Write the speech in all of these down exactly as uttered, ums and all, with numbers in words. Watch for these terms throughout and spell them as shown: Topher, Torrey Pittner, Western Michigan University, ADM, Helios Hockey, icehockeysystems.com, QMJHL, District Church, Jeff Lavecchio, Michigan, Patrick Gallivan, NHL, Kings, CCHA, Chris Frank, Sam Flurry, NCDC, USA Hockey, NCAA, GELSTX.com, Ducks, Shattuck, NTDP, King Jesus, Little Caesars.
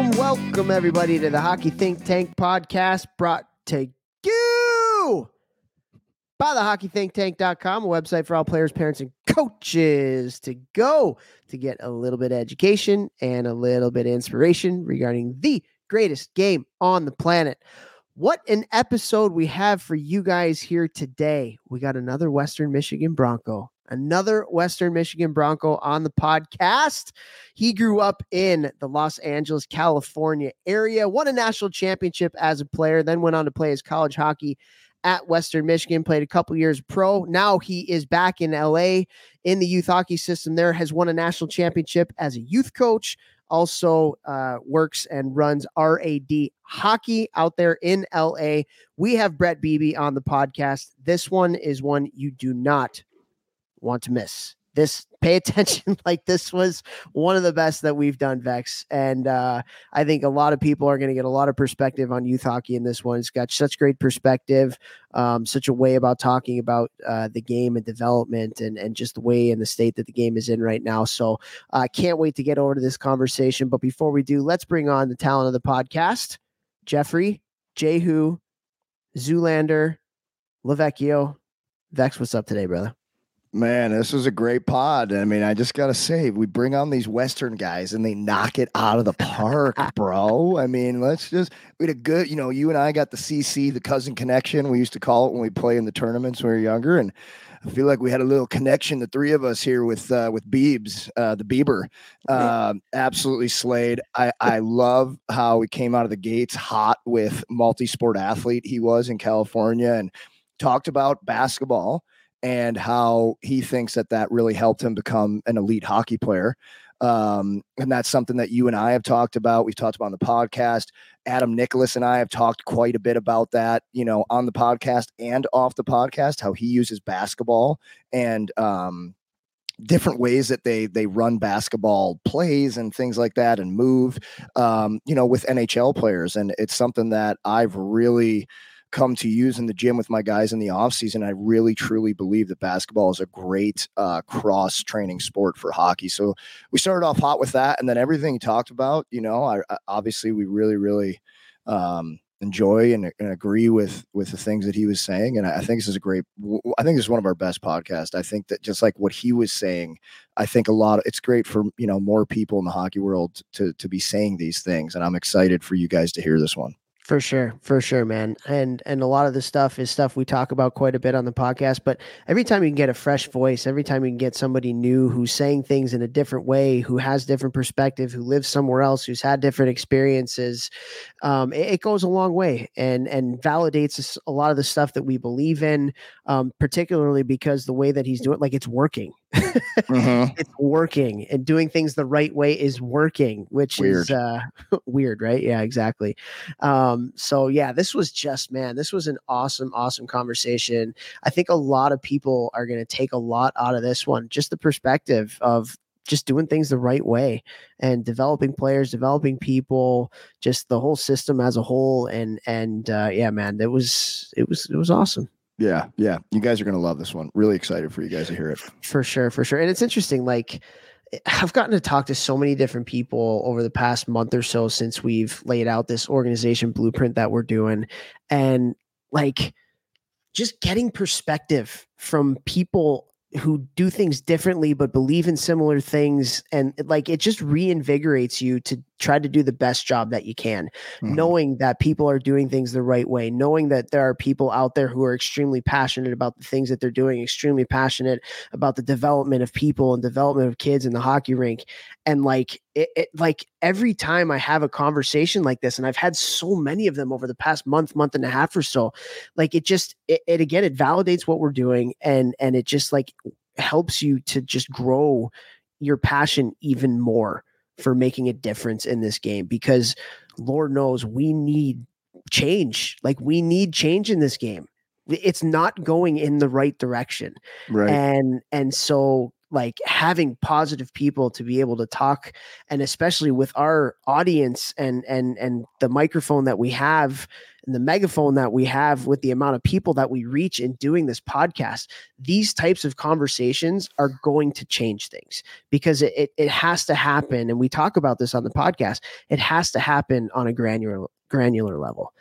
Welcome, welcome everybody to the Hockey Think Tank podcast, brought to you by the hockey think tank dot com, a website for all players, parents, and coaches to go to get a little bit of education and a little bit of inspiration regarding the greatest game on the planet. What an episode we have for you guys here today. We got another Western Michigan Bronco. Another Western Michigan Bronco on the podcast. He grew up in the Los Angeles, California area, won a national championship as a player, then went on to play his college hockey at Western Michigan, played a couple years pro. Now he is back in L A in the youth hockey system there, has won a national championship as a youth coach, also uh, works and runs R A D Hockey out there in L A. We have Brett Beebe on the podcast. This one is one you do not want to miss. This, pay attention. Like, this was one of the best that we've done, Vex, and uh I think a lot of people are going to get a lot of perspective on youth hockey in this one. It's got such great perspective, um such a way about talking about uh the game and development and and just the way and the state that the game is in right now. So I uh, can't wait to get over to this conversation, but before we do, let's bring on the talent of the podcast, Jeffrey, Jehu, Zoolander, Lavecchio. Vex, what's up today, brother? Man, this was a great pod. I mean, I just got to say, we bring on these Western guys and they knock it out of the park, bro. I mean, let's just, we had a good, you know, you and I got the C C, the cousin connection. We used to call it when we play in the tournaments when we were younger. And I feel like we had a little connection, the three of us here with, uh, with Biebs, uh, the Bieber, um, absolutely slayed. I, I love how we came out of the gates hot with multi-sport athlete he was in California, and talked about basketball and how he thinks that that really helped him become an elite hockey player. Um, and that's something that you and I have talked about. We've talked about on the podcast. Adam Nicholas and I have talked quite a bit about that, you know, on the podcast and off the podcast, how he uses basketball and um, different ways that they they run basketball plays and things like that, and move, um, you know, with N H L players. And it's something that I've really come to use in the gym with my guys in the off season. I really, truly believe that basketball is a great uh, cross training sport for hockey. So we started off hot with that. And then everything you talked about, you know, I, I obviously we really, really um, enjoy and, and agree with, with the things that he was saying. And I, I think this is a great, I think this is one of our best podcasts. I think that just like what he was saying, I think a lot of, it's great for, you know, more people in the hockey world to, to be saying these things. And I'm excited for you guys to hear this one. For sure. For sure, man. And, and a lot of this stuff is stuff we talk about quite a bit on the podcast, but every time you can get a fresh voice, every time you can get somebody new who's saying things in a different way, who has different perspective, who lives somewhere else, who's had different experiences, um, it, it goes a long way and, and validates a lot of the stuff that we believe in, um, particularly because the way that he's doing, like, it's working. Mm-hmm. It's working, and doing things the right way is working, which weird. is uh, weird, right? Yeah, exactly. Um, so yeah, this was just, man, this was an awesome, awesome conversation. I think a lot of people are going to take a lot out of this one, just the perspective of just doing things the right way and developing players, developing people, just the whole system as a whole. And, and uh, yeah, man, that was, it was, it was awesome. Yeah. Yeah. You guys are going to love this one. Really excited for you guys to hear it. For sure. For sure. And it's interesting. Like, I've gotten to talk to so many different people over the past month or so since we've laid out this organization blueprint that we're doing, and like just getting perspective from people who do things differently, but believe in similar things. And like, it just reinvigorates you to try to do the best job that you can, mm-hmm. knowing that people are doing things the right way, knowing that there are people out there who are extremely passionate about the things that they're doing, extremely passionate about the development of people and development of kids in the hockey rink. And like, it, it like every time I have a conversation like this, and I've had so many of them over the past month, month and a half or so, like it just, it, it again, it validates what we're doing. And, and it just like helps you to just grow your passion even more for making a difference in this game, because Lord knows we need change. Like, we need change in this game. It's not going in the right direction. Right. And, and so like having positive people to be able to talk, and especially with our audience and and and the microphone that we have and the megaphone that we have, with the amount of people that we reach in doing this podcast, these types of conversations are going to change things, because it it, it has to happen. And we talk about this on the podcast. It has to happen on a granular granular level.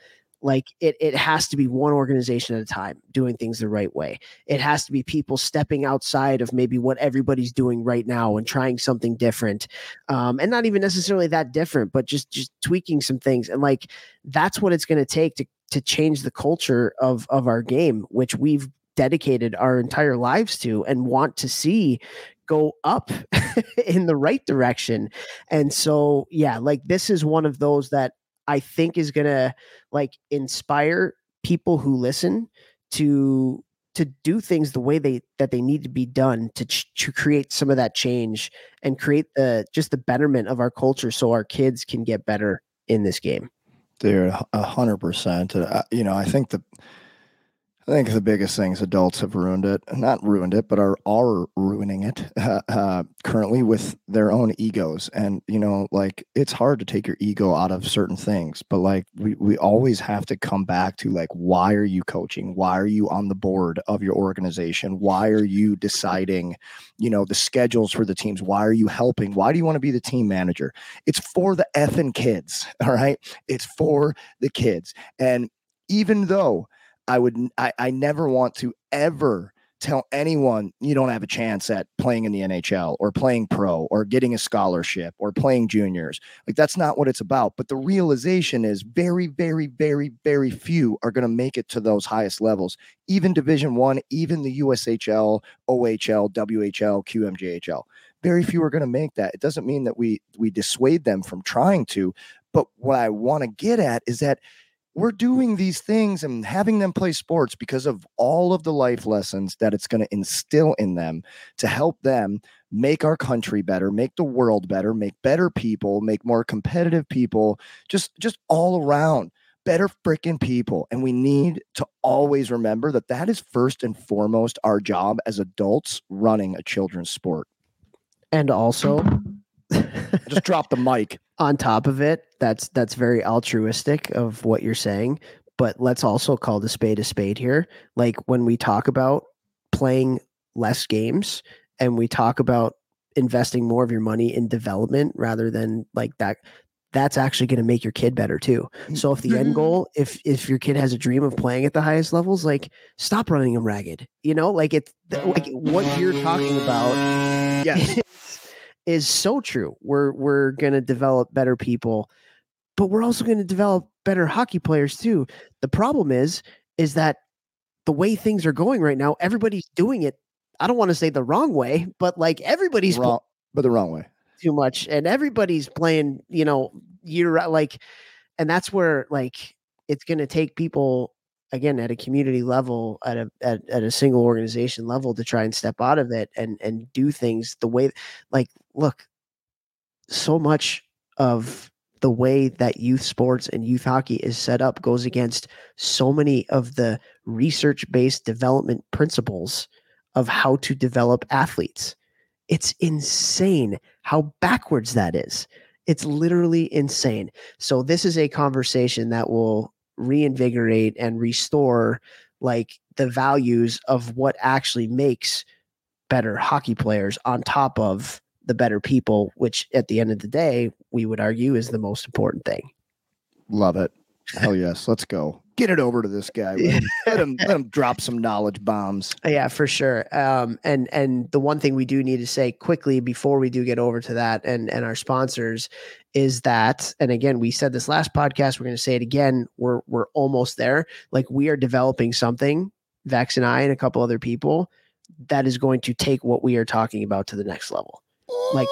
Like it, it has to be one organization at a time doing things the right way. It has to be people stepping outside of maybe what everybody's doing right now and trying something different. Um, and not even necessarily that different, but just, just tweaking some things. And like, that's what it's going to take to, to change the culture of, of our game, which we've dedicated our entire lives to and want to see go up in the right direction. And so, yeah, like this is one of those that I think is going to like inspire people who listen to, to do things the way they, that they need to be done to, ch- to create some of that change and create the, just the betterment of our culture. So our kids can get better in this game. Dude, a hundred percent. You know, I think the, I think the biggest things adults have ruined it, not ruined it, but are, are ruining it uh, uh, currently with their own egos. And, you know, like it's hard to take your ego out of certain things, but like we, we always have to come back to like, why are you coaching? Why are you on the board of your organization? Why are you deciding, you know, the schedules for the teams? Why are you helping? Why do you want to be the team manager? It's for the effing kids. All right. It's for the kids. And even though I would, I, I never want to ever tell anyone you don't have a chance at playing in the N H L or playing pro or getting a scholarship or playing juniors. Like that's not what it's about. But the realization is very, very, very, very few are going to make it to those highest levels, even Division One, even the U S H L, O H L, W H L, Q M J H L. Very few are going to make that. It doesn't mean that we, we dissuade them from trying to, but what I want to get at is that we're doing these things and having them play sports because of all of the life lessons that it's going to instill in them to help them make our country better, make the world better, make better people, make more competitive people, just, just all around better freaking people. And we need to always remember that that is first and foremost our job as adults running a children's sport. And also just drop the mic. On top of it, that's that's very altruistic of what you're saying, but let's also call the spade a spade here. Like when we talk about playing less games and we talk about investing more of your money in development rather than like that, that's actually going to make your kid better too. So if the end goal, if if your kid has a dream of playing at the highest levels, like stop running them ragged. You know, like it's like what you're talking about. Yes. Is so true. We're we're going to develop better people, but we're also going to develop better hockey players too. The problem is, is that the way things are going right now, everybody's doing it. I don't want to say the wrong way, but like everybody's wrong, but the wrong way too much, and everybody's playing. You know, year like, and that's where like it's going to take people again at a community level, at a at, at a single organization level to try and step out of it and and do things the way like. Look, so much of the way that youth sports and youth hockey is set up goes against so many of the research-based development principles of how to develop athletes. It's insane how backwards that is. It's literally insane. So this is a conversation that will reinvigorate and restore like the values of what actually makes better hockey players on top of the better people, which at the end of the day, we would argue is the most important thing. Love it. Hell yes. Let's go. Get it over to this guy. Let him, let him, let him drop some knowledge bombs. Yeah, for sure. Um, and, and the one thing we do need to say quickly before we do get over to that and, and our sponsors is that, and again, we said this last podcast, we're going to say it again. We're, we're almost there. Like we are developing something, Vex and I, and a couple other people that is going to take what we are talking about to the next level. Like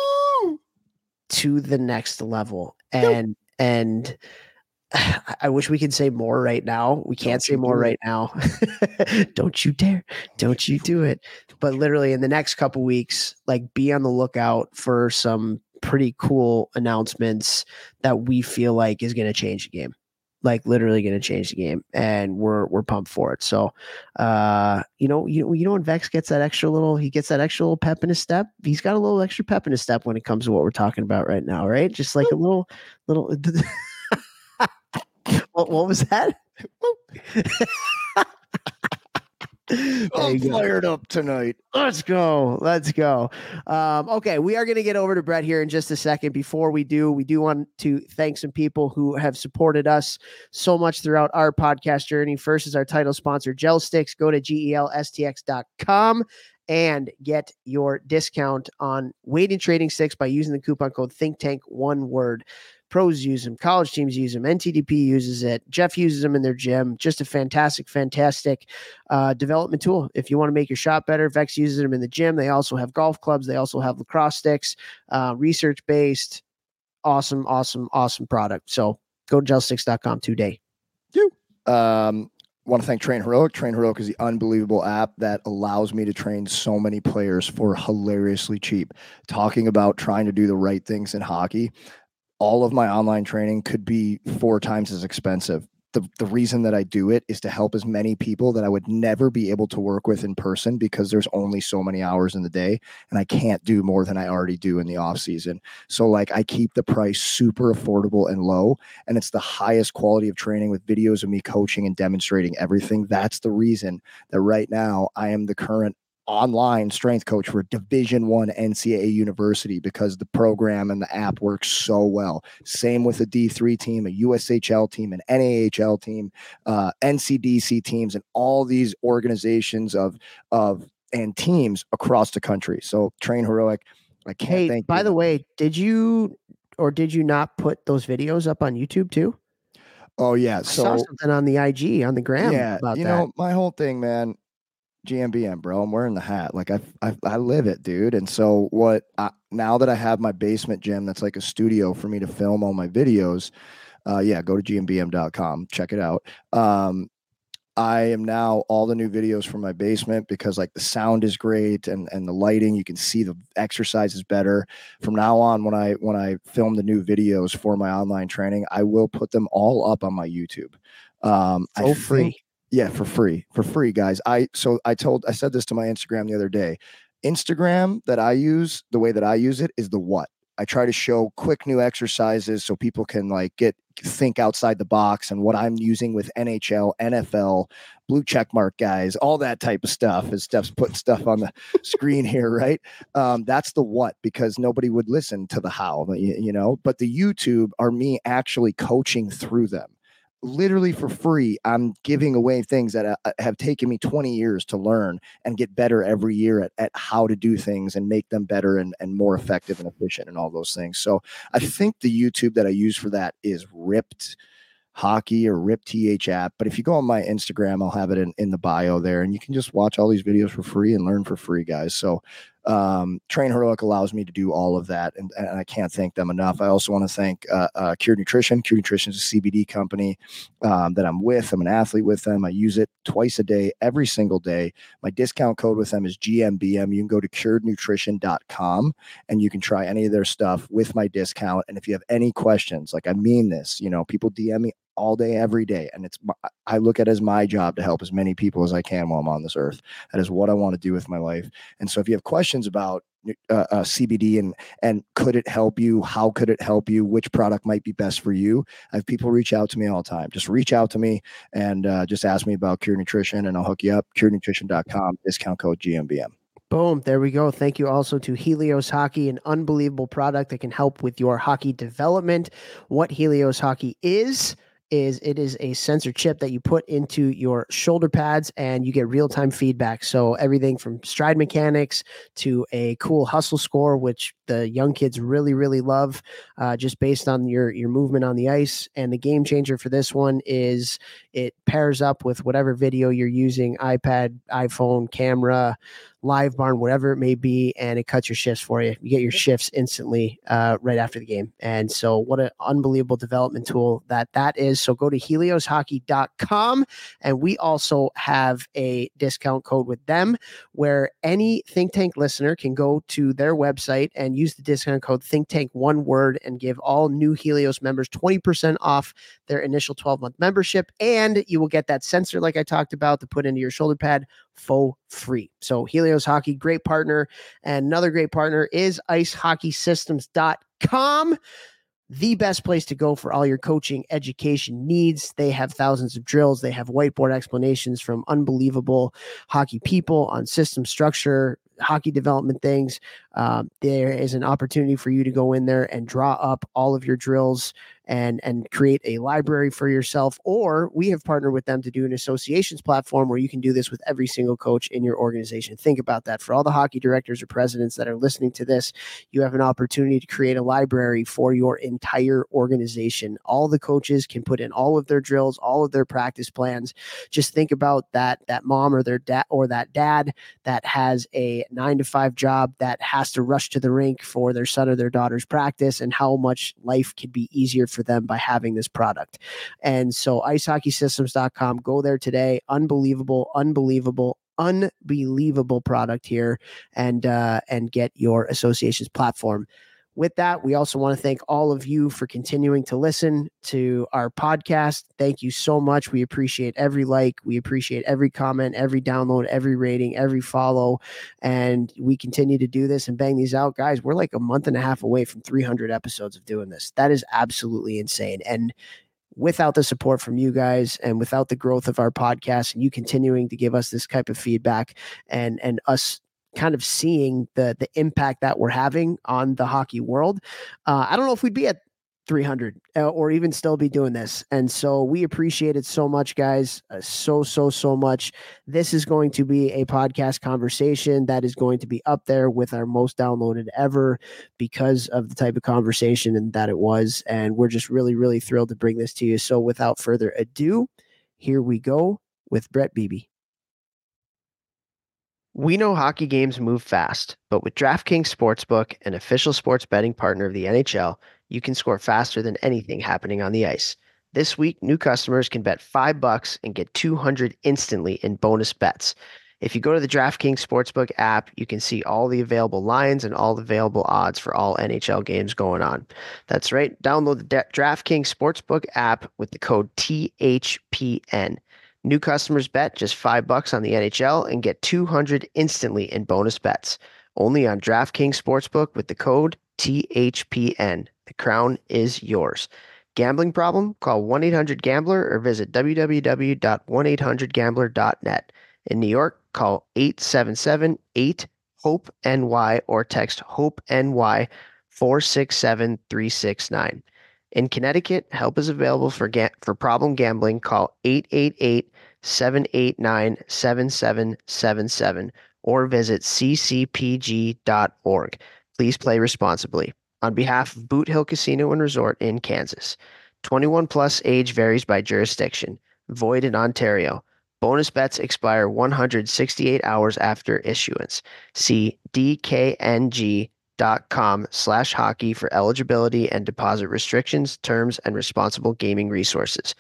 to the next level. And, nope. and I wish we could say more right now. We can't say more right now. Don't you dare. Don't you do it. But literally in the next couple weeks, like be on the lookout for some pretty cool announcements that we feel like is going to change the game. like literally going to change the game, and we're we're pumped for it. So, uh, you know, you you know when Vex gets that extra little, he gets that extra little pep in his step. He's got a little extra pep in his step when it comes to what we're talking about right now, right? Just like a little little. what, what was that? I'm fired up tonight. Let's go. Let's go. Um, okay, we are going to get over to Brett here in just a second. Before we do, we do want to thank some people who have supported us so much throughout our podcast journey. First is our title sponsor, Gel Sticks. Go to G E L S T X dot com and get your discount on weight and trading sticks by using the coupon code ThinkTank, one word. Pros use them. College teams use them. N T D P uses it. Jeff uses them in their gym. Just a fantastic, fantastic uh, development tool. If you want to make your shot better, Vex uses them in the gym. They also have golf clubs. They also have lacrosse sticks, uh, research-based. Awesome, awesome, awesome product. So go to gel sticks dot com today. You. Um, want to thank Train Heroic. Train Heroic is the unbelievable app that allows me to train so many players for hilariously cheap. Talking about trying to do the right things in hockey, all of my online training could be four times as expensive. The, the reason that I do it is to help as many people that I would never be able to work with in person, because there's only so many hours in the day and I can't do more than I already do in the off season. So like, I keep the price super affordable and low, and it's the highest quality of training with videos of me coaching and demonstrating everything. That's the reason that right now I am the current online strength coach for Division One N C double A university, because the program and the app works so well. Same with a D three team, a U S H L team, an N A H L team, uh, N C D C teams, and all these organizations of of and teams across the country. So Train Heroic, I can't hey, thank. By you. the way, did you or did you not put those videos up on YouTube too? Oh yeah, so I saw something on the I G on the gram. Yeah, about you that. know my whole thing, man. G M B M, bro. I'm wearing the hat. Like I, I, I live it, dude. And so what? I, now that I have my basement gym, that's like a studio for me to film all my videos. Uh, yeah, go to G M B M dot com, check it out. Um, I am now all the new videos from my basement, because like the sound is great and and the lighting, you can see the exercise is better. From now on, when I when I film the new videos for my online training, I will put them all up on my YouTube. Um, so I free. Think- Yeah, for free, for free, guys. I so I told I said this to my Instagram the other day. Instagram that I use, the way that I use it is the what. I try to show quick new exercises so people can like get think outside the box, and what I'm using with N H L, N F L, blue checkmark guys, all that type of stuff. As Steph's putting stuff on the screen here, right? Um, that's the what, because nobody would listen to the how, you, you know. But the YouTube are me actually coaching through them. Literally for free, I'm giving away things that uh, have taken me twenty years to learn and get better every year at, at how to do things and make them better and, and more effective and efficient and all those things. So I think the YouTube that I use for that is Ripped Hockey or Ripped T H app. But if you go on my Instagram, I'll have it in, in the bio there, and you can just watch all these videos for free and learn for free, guys. So um, Train Heroic allows me to do all of that, and, and I can't thank them enough. I also want to thank uh, uh, Cured Nutrition. Cured Nutrition is a C B D company um, that I'm with. I'm an athlete with them. I use it twice a day, every single day. My discount code with them is G M B M. You can go to cured nutrition dot com, and you can try any of their stuff with my discount. And if you have any questions, like I mean this, you know, people D M me all day, every day. And it's, my, I look at it as my job to help as many people as I can while I'm on this earth. That is what I want to do with my life. And so if you have questions about uh, uh, C B D and, and could it help you? How could it help you? Which product might be best for you? I have people reach out to me all the time. Just reach out to me and uh, just ask me about Cured Nutrition, and I'll hook you up. cured nutrition dot com, discount code G M B M. Boom. There we go. Thank you also to Helios Hockey, an unbelievable product that can help with your hockey development. What Helios Hockey is, is it is a sensor chip that you put into your shoulder pads, and you get real-time feedback. So everything from stride mechanics to a cool hustle score, which the young kids really, really love, uh, just based on your, your movement on the ice. And the game changer for this one is it pairs up with whatever video you're using, iPad, iPhone, camera, live barn, whatever it may be, and it cuts your shifts for you. You get your shifts instantly uh, right after the game. And so what an unbelievable development tool that that is. So go to helios hockey dot com, and we also have a discount code with them where any Think Tank listener can go to their website and use the discount code ThinkTank, one word, and give all new Helios members twenty percent off their initial twelve-month membership. And you will get that sensor, like I talked about, to put into your shoulder pad for free. So Helios Hockey, great partner. And another great partner is ice hockey systems dot com. The best place to go for all your coaching education needs. They have thousands of drills. They have whiteboard explanations from unbelievable hockey people on system structure, hockey development things. Um, there is an opportunity for you to go in there and draw up all of your drills and, and create a library for yourself. Or we have partnered with them to do an associations platform where you can do this with every single coach in your organization. Think about that. For all the hockey directors or presidents that are listening to this, you have an opportunity to create a library for your entire organization. All the coaches can put in all of their drills, all of their practice plans. Just think about that, that mom or their dad or that dad that has a nine to five job that has to rush to the rink for their son or their daughter's practice, and how much life could be easier for for them by having this product. And so ice hockey systems dot com, go there today. Unbelievable, unbelievable, unbelievable product here, and uh, and get your association's platform. With that, we also want to thank all of you for continuing to listen to our podcast. Thank you so much. We appreciate every like. We appreciate every comment, every download, every rating, every follow. And we continue to do this and bang these out. Guys, we're like a month and a half away from three hundred episodes of doing this. That is absolutely insane. And without the support from you guys and without the growth of our podcast and you continuing to give us this type of feedback and, and us kind of seeing the the impact that we're having on the hockey world, uh, I don't know if we'd be at three hundred uh, or even still be doing this. And so we appreciate it so much, guys. Uh, so, so, so much. This is going to be a podcast conversation that is going to be up there with our most downloaded ever because of the type of conversation and that it was. And we're just really, really thrilled to bring this to you. So without further ado, here we go with Brett Beebe. We know hockey games move fast, but with DraftKings Sportsbook, an official sports betting partner of the N H L, you can score faster than anything happening on the ice. This week, new customers can bet five bucks and get two hundred dollars instantly in bonus bets. If you go to the DraftKings Sportsbook app, you can see all the available lines and all the available odds for all N H L games going on. That's right. Download the De- DraftKings Sportsbook app with the code T H P N. New customers bet just five bucks on the N H L and get two hundred instantly in bonus bets. Only on DraftKings Sportsbook with the code T H P N. The crown is yours. Gambling problem? Call one eight hundred gambler or visit w w w dot one eight hundred gambler dot net. In New York, call eight seven seven eight hope N Y or text HOPE-NY four six seven three six nine. In Connecticut, help is available for ga- for problem gambling. Call eight eight eight seven eight nine seven seven seven seven or visit c c p g dot org. Please play responsibly. On behalf of Boot Hill Casino and Resort in Kansas, twenty-one plus age varies by jurisdiction. Void in Ontario. Bonus bets expire one hundred sixty-eight hours after issuance. See D K N G dot com slash hockey for eligibility and deposit restrictions, terms, and responsible gaming resources.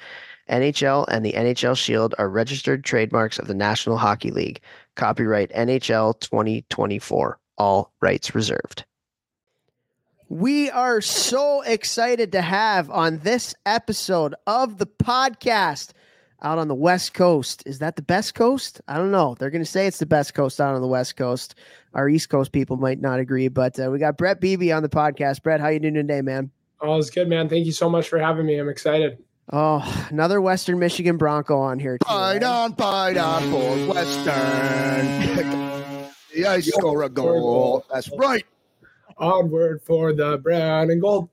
N H L and the N H L Shield are registered trademarks of the National Hockey League. Copyright N H L twenty twenty-four. All rights reserved. We are so excited to have on this episode of the podcast out on the West Coast. Is that the best coast? I don't know. They're going to say it's the best coast out on the West Coast. Our East Coast people might not agree, but uh, we got Brett Beebe on the podcast. Brett, how you doing today, man? Oh, it's good, man. Thank you so much for having me. I'm excited. Oh, another Western Michigan Bronco on here. Fight on, fight on for Western. The ice score a goal. That's right. Onward for the brown and gold.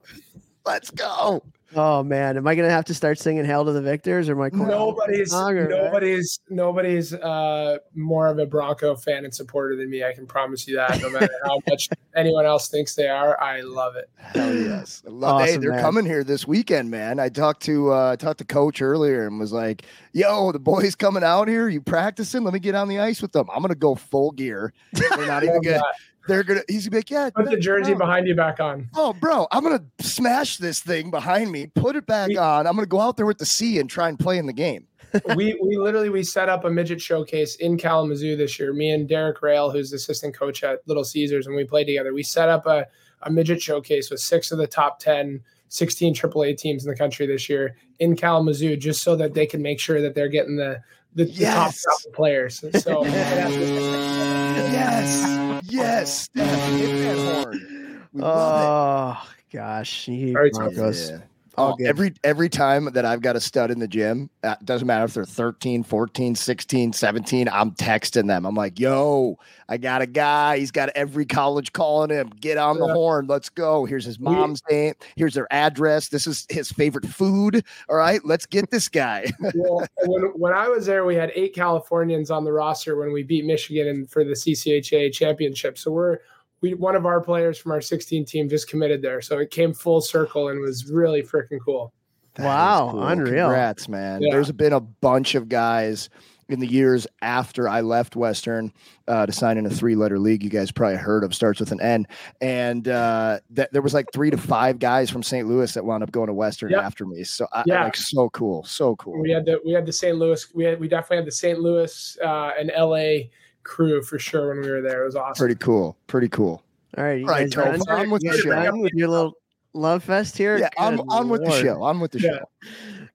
Let's go. Oh man, am I gonna have to start singing "Hail to the Victors" or my nobody's longer, nobody's right? nobody's uh, more of a Bronco fan and supporter than me? I can promise you that. No matter how much anyone else thinks they are, I love it. Hell yes, I love awesome, it. Hey, they're man. coming here this weekend, man. I talked to uh, talked to Coach earlier and was like, "Yo, the boys coming out here. You practicing? Let me get on the ice with them. I'm gonna go full gear. They're not even good." They're gonna. He's gonna be like, yeah. Put the jersey bro. behind you back on. Oh, bro, I'm gonna smash this thing behind me. Put it back we, on. I'm gonna go out there with the C and try and play in the game. we we literally we set up a midget showcase in Kalamazoo this year. Me and Derek Rail, who's the assistant coach at Little Caesars, and we played together. We set up a a midget showcase with six of the top ten, sixteen triple A teams in the country this year in Kalamazoo, just so that they can make sure that they're getting the, the, yes. the top, top players. So yes, yes, Steph, hit that horn. We love oh it. Gosh, he Broncos. Yeah. Oh, every every time that I've got a stud in the gym, uh, doesn't matter if they're thirteen, fourteen, sixteen, seventeen, I'm texting them. I'm like, yo, I got a guy. He's got every college calling him. Get on the yeah. horn. Let's go. Here's his mom's name. Here's their address. This is his favorite food. All right, let's get this guy. Well, when, when I was there, we had eight Californians on the roster when we beat Michigan and for the C C H A championship. So we're We, one of our players from our sixteen team just committed there. So it came full circle and was really freaking cool. That wow. Cool. Unreal. Congrats, man. Yeah. There's been a bunch of guys in the years after I left Western uh, to sign in a three letter league. You guys probably heard of, starts with an N. And uh, that there was like three to five guys from Saint Louis that wound up going to Western yep. after me. So I yeah. like, so cool. So cool. We had the, we had the Saint Louis. We had, we definitely had the Saint Louis uh, and L A crew for sure when we were there. It was awesome. Pretty cool. Pretty cool. All right. You All right. Done? On with the show. Done with your little love fest here. Yeah. I'm on, on with the show. On with the yeah. show.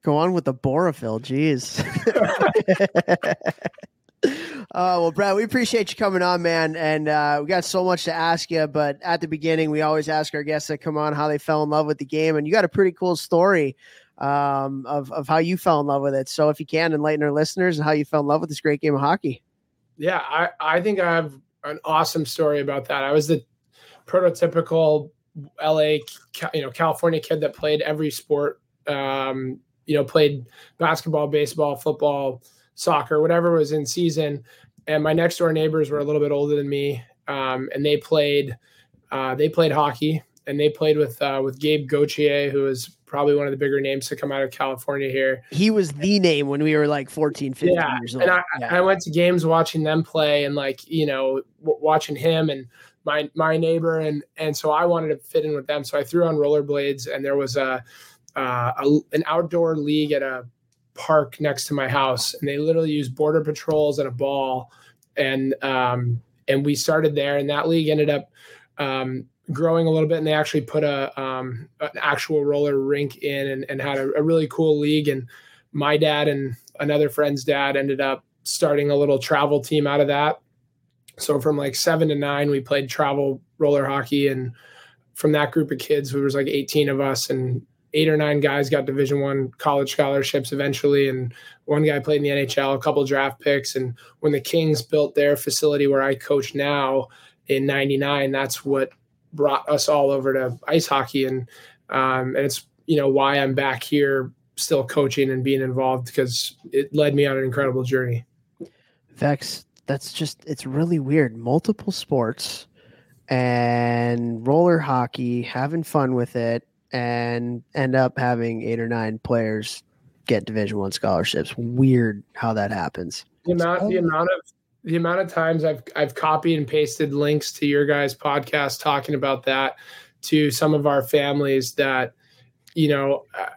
Go on with the Borafil. Jeez. Uh, well, Brett, we appreciate you coming on, man. And uh, we got so much to ask you, but at the beginning, we always ask our guests that come on how they fell in love with the game. And you got a pretty cool story um, of, of how you fell in love with it. So if you can enlighten our listeners and how you fell in love with this great game of hockey. Yeah, I, I think I have an awesome story about that. I was the prototypical L A, you know, California kid that played every sport, um, you know, played basketball, baseball, football, soccer, whatever was in season. And my next door neighbors were a little bit older than me, um, and they played uh, they played hockey, and they played with uh, with Gabe Gauthier, who is probably one of the bigger names to come out of California here. He was the name when we were like fourteen, fifteen yeah. years old. And I, yeah. I went to games watching them play and like, you know, w- watching him and my, my neighbor. And, and so I wanted to fit in with them. So I threw on rollerblades, and there was a, uh, a, an outdoor league at a park next to my house. And they literally used border patrols and a ball. And, um, and we started there, and that league ended up, um, growing a little bit, and they actually put a um, an actual roller rink in and, and had a, a really cool league. And my dad and another friend's dad ended up starting a little travel team out of that. So from like seven to nine, we played travel roller hockey. And from that group of kids, there was like eighteen of us, and eight or nine guys got Division One college scholarships eventually. And one guy played in the N H L, a couple draft picks. And when the Kings built their facility where I coach now in ninety-nine, that's what brought us all over to ice hockey. And, um, and it's, you know, why I'm back here still coaching and being involved, because it led me on an incredible journey. Vex, that's just, it's really weird. Multiple sports and roller hockey, having fun with it, and end up having eight or nine players get Division One scholarships. Weird how that happens. The amount, oh. the amount of, The amount of times I've I've copied and pasted links to your guys' podcast talking about that to some of our families that, you know, I,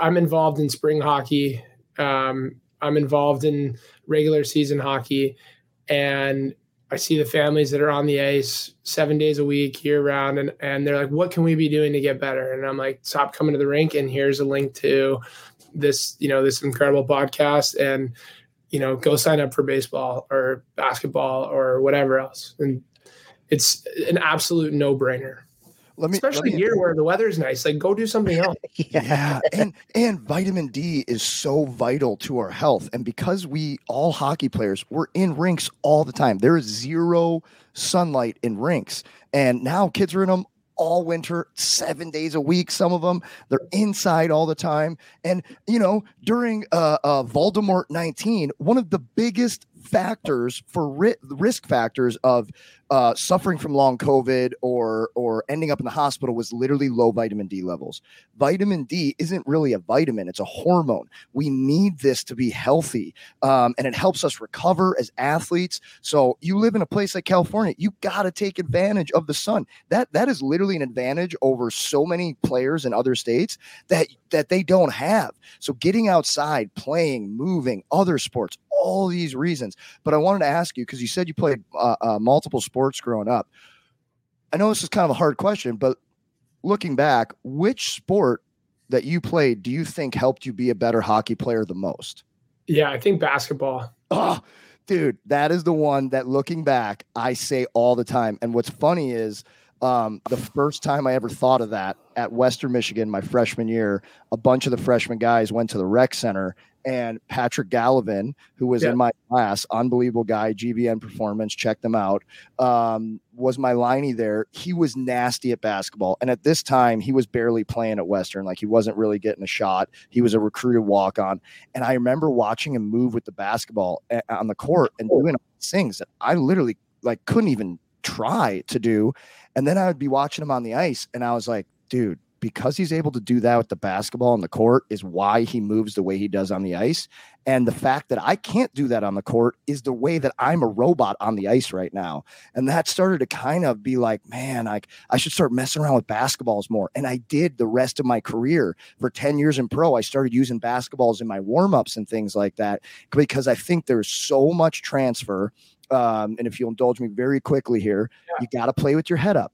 I'm involved in spring hockey. Um, I'm involved in regular season hockey. And I see the families that are on the ice seven days a week, year round. And, and they're like, what can we be doing to get better? And I'm like, stop coming to the rink. And here's a link to this, you know, this incredible podcast. And you know, go sign up for baseball or basketball or whatever else. And it's an absolute no-brainer. Let me, Especially let me, here where the weather's nice. Like, go do something else. Yeah. and and vitamin D is so vital to our health. And because we all hockey players, we're in rinks all the time. There is zero sunlight in rinks. And now kids are in them all winter, seven days a week. Some of them, they're inside all the time. And, you know, during uh, uh, Voldemort nineteen, one of the biggest factors for ri- risk factors of uh, suffering from long COVID or or ending up in the hospital was literally low vitamin D levels. Vitamin D isn't really a vitamin. It's a hormone. We need this to be healthy, um, and it helps us recover as athletes. So you live in a place like California, you got to take advantage of the sun. That That is literally an advantage over so many players in other states that that they don't have. So getting outside, playing, moving, other sports, all these reasons. But I wanted to ask you, because you said you played uh, uh, multiple sports growing up. I know this is kind of a hard question, but looking back, which sport that you played do you think helped you be a better hockey player the most? Yeah, I think basketball. Oh, dude, that is the one that looking back, I say all the time. And what's funny is um, the first time I ever thought of that at Western Michigan, my freshman year, a bunch of the freshman guys went to the rec center, and Patrick Gallivan, who was yeah. in my class, unbelievable guy, G B M performance, check them out, um, was my liney there. He was nasty at basketball. And at this time, he was barely playing at Western. Like, he wasn't really getting a shot. He was a recruited walk-on. And I remember watching him move with the basketball a- on the court and doing things that I literally, like, couldn't even try to do. And then I would be watching him on the ice, and I was like, dude, because he's able to do that with the basketball on the court is why he moves the way he does on the ice. And the fact that I can't do that on the court is the way that I'm a robot on the ice right now. And that started to kind of be like, man, I, I should start messing around with basketballs more. And I did the rest of my career for ten years in pro. I started using basketballs in my warmups and things like that, because I think there's so much transfer. Um, and if you'll indulge me very quickly here, yeah. you got to play with your head up.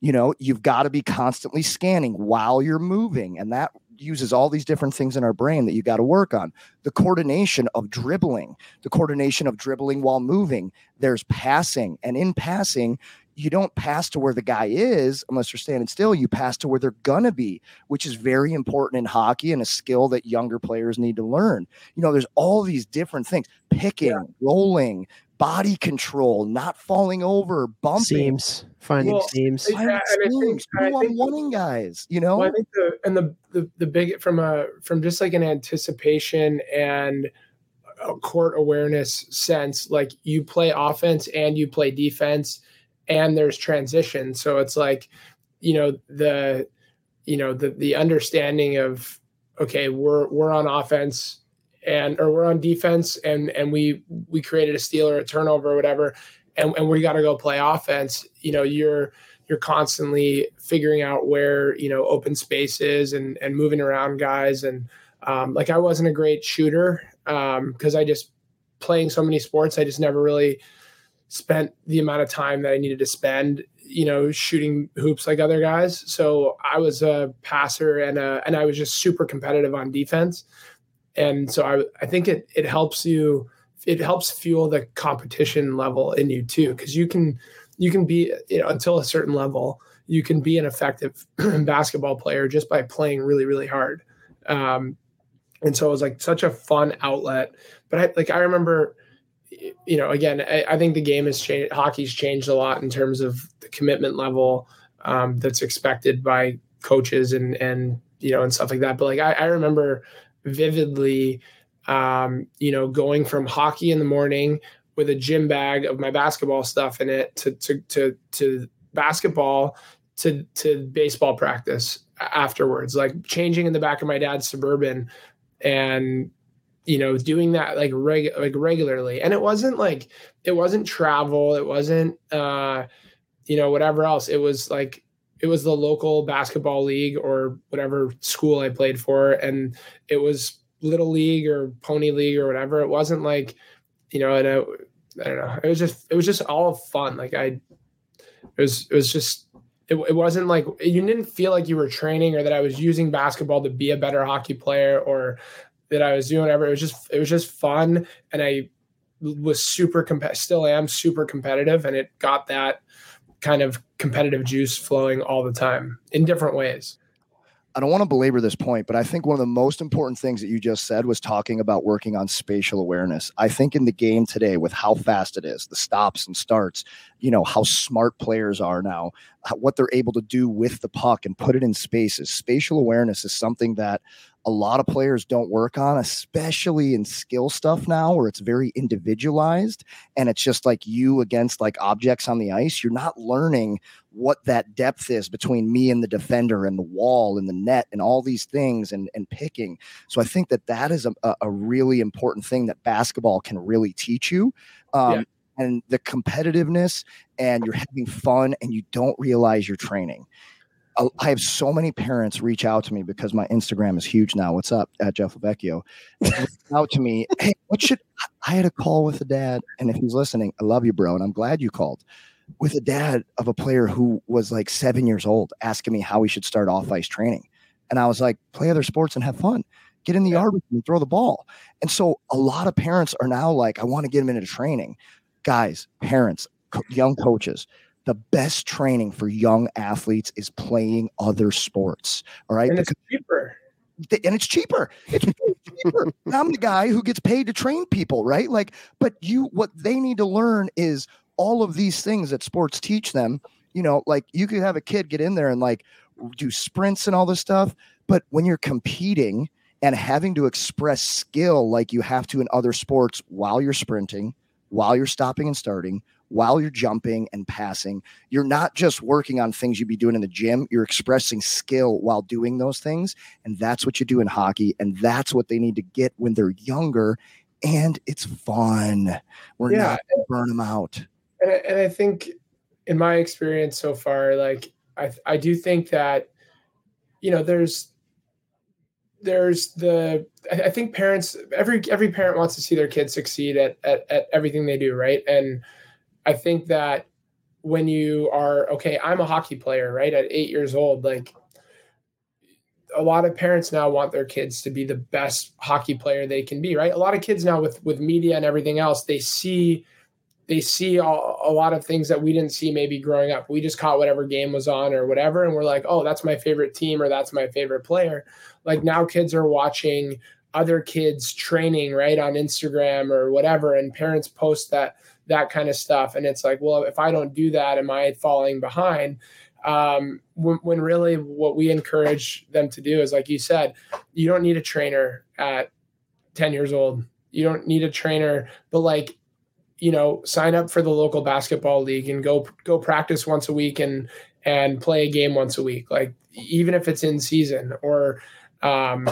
You know, you've got to be constantly scanning while you're moving. And that uses all these different things in our brain that you got to work on. The coordination of dribbling, the coordination of dribbling while moving. There's passing. And in passing, you don't pass to where the guy is unless you're standing still. You pass to where they're going to be, which is very important in hockey and a skill that younger players need to learn. You know, there's all these different things. Picking, yeah. rolling, body control, not falling over, bumping. Seams, finding well, seams. Finding yeah, and seams. I think, I think, one guys, you know? Well, I think the, and the, the, the big, from a, from just like an anticipation and a court awareness sense, like you play offense and you play defense and there's transition. So it's like, you know, the, you know, the, the understanding of, okay, we're, we're on offense and, or we're on defense and, and we, we created a steal or a turnover or whatever. And, and we got to go play offense. You know, you're, you're constantly figuring out where, you know, open space is and, and moving around guys. And um, like, I wasn't a great shooter um, cause I just playing so many sports. I just never really spent the amount of time that I needed to spend, you know, shooting hoops like other guys. So I was a passer and a, and I was just super competitive on defense. And so I, I think it it helps you, it helps fuel the competition level in you too, because you can you can be, you know, until a certain level, you can be an effective basketball player just by playing really, really hard. Um, and so it was like such a fun outlet. But I, like I remember, you know, again, I, I think the game has changed. Hockey's changed a lot in terms of the commitment level um, that's expected by coaches and and you know and stuff like that. But like I, I remember. vividly, um, you know, going from hockey in the morning with a gym bag of my basketball stuff in it to, to, to, to basketball, to, to baseball practice afterwards, like changing in the back of my dad's Suburban and, you know, doing that like reg like regularly. And it wasn't like, it wasn't travel. It wasn't, uh, you know, whatever else. It was like, it was the local basketball league or whatever school I played for. And it was Little League or Pony League or whatever. It wasn't like, you know, and I, I don't know. It was just, it was just all fun. Like I, it was, it was just, it, it wasn't like, you didn't feel like you were training or that I was using basketball to be a better hockey player or that I was doing whatever. It was just, it was just fun. And I was super competitive, still am super competitive. And it got that kind of competitive juice flowing all the time in different ways. I don't want to belabor this point, but I think one of the most important things that you just said was talking about working on spatial awareness. I think in the game today, with how fast it is, the stops and starts, you know, how smart players are now, what they're able to do with the puck and put it in spaces. Spatial awareness is something that a lot of players don't work on, especially in skill stuff now where it's very individualized and it's just like you against like objects on the ice. You're not learning what that depth is between me and the defender and the wall and the net and all these things and, and picking. So I think that that is a, a really important thing that basketball can really teach you. Um, yeah. And the competitiveness and you're having fun and you don't realize you're training. I have so many parents reach out to me because my Instagram is huge now. What's up at Jeff Lavecchio? Out to me. Hey, what should I had a call with a dad. And if he's listening, I love you, bro. And I'm glad you called. with a dad of a player who was like seven years old asking me how we should start off ice training. And I was like, play other sports and have fun. Get in the yard with me and throw the ball. And so a lot of parents are now like, I want to get them into training. Guys, parents, co- young coaches, the best training for young athletes is playing other sports. All right. And it's because- cheaper. And it's cheaper. It's cheaper. I'm the guy who gets paid to train people, right? Like, but you, what they need to learn is all of these things that sports teach them. You know, like you could have a kid get in there and like do sprints and all this stuff, but when you're competing and having to express skill like you have to in other sports while you're sprinting, while you're stopping and starting, while you're jumping and passing, you're not just working on things you'd be doing in the gym. You're expressing skill while doing those things. And that's what you do in hockey. And that's what they need to get when they're younger. And it's fun. We're yeah. not going to burn them out. And I, and I think in my experience so far, like I, I do think that, you know, there's, there's the, I think parents, every, every parent wants to see their kids succeed at, at, at everything they do. Right. And I think that when you are, okay, I'm a hockey player, right? At eight years old, like a lot of parents now want their kids to be the best hockey player they can be, right? A lot of kids now with, with media and everything else, they see, they see a, a lot of things that we didn't see maybe growing up. We just caught whatever game was on or whatever. And we're like, oh, that's my favorite team or that's my favorite player. Like now kids are watching other kids training, right? On Instagram or whatever. And parents post that, that kind of stuff. And it's like, well, if I don't do that, am I falling behind? Um, when, when really what we encourage them to do is, like you said, you don't need a trainer at ten years old. You don't need a trainer, but like, you know, sign up for the local basketball league and go, go practice once a week and, and play a game once a week. Like even if it's in season or, um,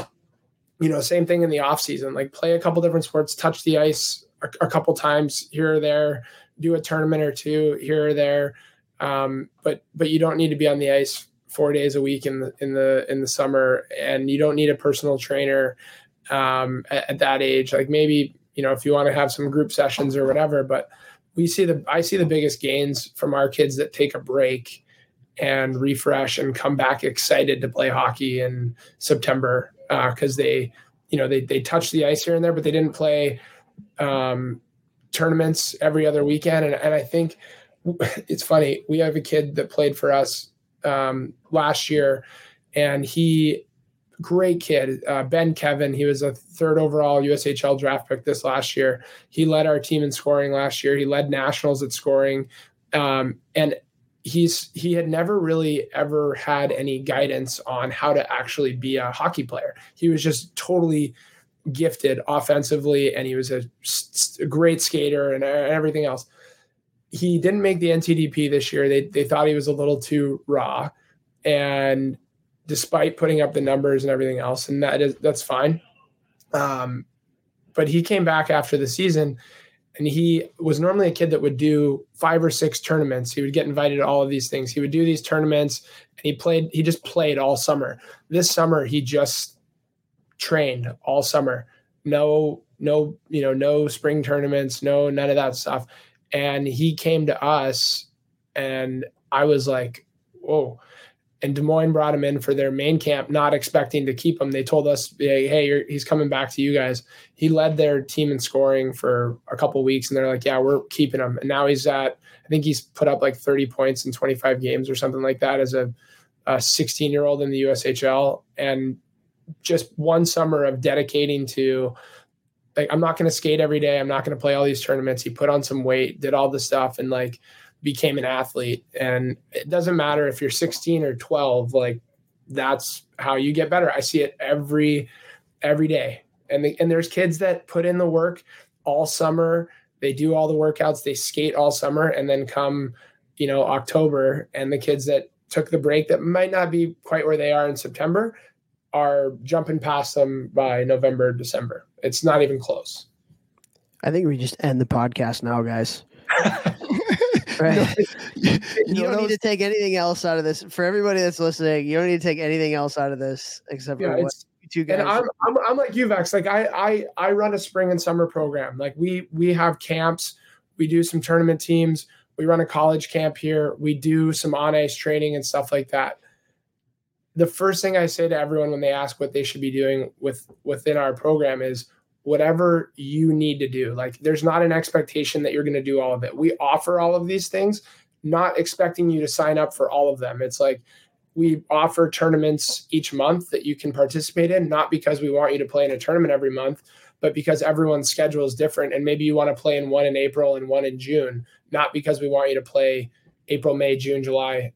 you know, same thing in the off season, like play a couple different sports, touch the ice a couple times here or there, do a tournament or two here or there. Um, but, but you don't need to be on the ice four days a week in the, in the, in the summer. And you don't need a personal trainer um, at, at that age. Like maybe, you know, if you want to have some group sessions or whatever, but we see the, I see the biggest gains from our kids that take a break and refresh and come back excited to play hockey in September. Uh, Cause they, you know, they, they touched the ice here and there, but they didn't play, um, tournaments every other weekend. And, and I think it's funny, we have a kid that played for us, um, last year, and he, great kid, uh, Ben Kevin, he was a third overall U S H L draft pick this last year. He led our team in scoring last year. He led nationals at scoring. Um, and he's, he had never really ever had any guidance on how to actually be a hockey player. He was just totally gifted offensively, and he was a, a great skater and, and everything else. He didn't make the N T D P this year. They they thought he was a little too raw, and despite putting up the numbers and everything else, and that is that's fine. Um, but he came back after the season, and he was normally a kid that would do five or six tournaments. He would get invited to all of these things. He would do these tournaments, and he played. He just played all summer. This summer, he just trained all summer. No, no, you know, no spring tournaments, no, none of that stuff. And he came to us, and I was like, whoa. And Des Moines brought him in for their main camp, not expecting to keep him. They told us, hey, you're, he's coming back to you guys. He led their team in scoring for a couple of weeks, and they're like, yeah, we're keeping him. And now he's at, I think he's put up like thirty points in twenty-five games or something like that as a, a sixteen-year-old in the U S H L. And just one summer of dedicating to, like, I'm not going to skate every day. I'm not going to play all these tournaments. He put on some weight, did all this stuff, and like, became an athlete. And it doesn't matter if you're sixteen or twelve, like that's how you get better. I see it every, every day. And the, and there's kids that put in the work all summer. They do all the workouts, they skate all summer, and then come, you know, October, and the kids that took the break that might not be quite where they are in September are jumping past them by November, December. It's not even close. I think we just end the podcast now, guys. Right. You don't need to take anything else out of this. For everybody that's listening, you don't need to take anything else out of this except for yeah, what you two guys. And I'm, I'm, I'm like you, Vex. Like I, I, I run a spring and summer program. Like we, we have camps. We do some tournament teams. We run a college camp here. We do some on-ice training and stuff like that. The first thing I say to everyone when they ask what they should be doing with within our program is whatever you need to do. Like, there's not an expectation that you're going to do all of it. We offer all of these things, not expecting you to sign up for all of them. It's like we offer tournaments each month that you can participate in, not because we want you to play in a tournament every month, but because everyone's schedule is different. And maybe you want to play in one in April and one in June, not because we want you to play April, May, June, July,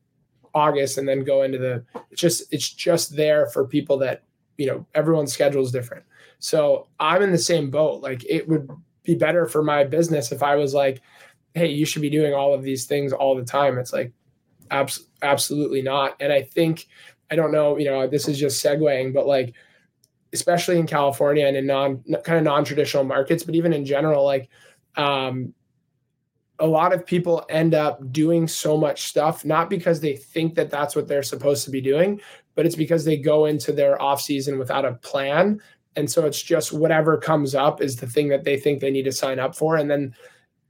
August, and then go into the, it's just, it's just there for people that, you know, everyone's schedule is different. So I'm in the same boat. Like, it would be better for my business if I was like, hey, you should be doing all of these things all the time. It's like, abs- absolutely not. And I think, I don't know, you know, this is just segueing, but like, especially in California and in non kind of non-traditional markets, but even in general, like, um, a lot of people end up doing so much stuff, not because they think that that's what they're supposed to be doing, but it's because they go into their off season without a plan. And so it's just whatever comes up is the thing that they think they need to sign up for. And then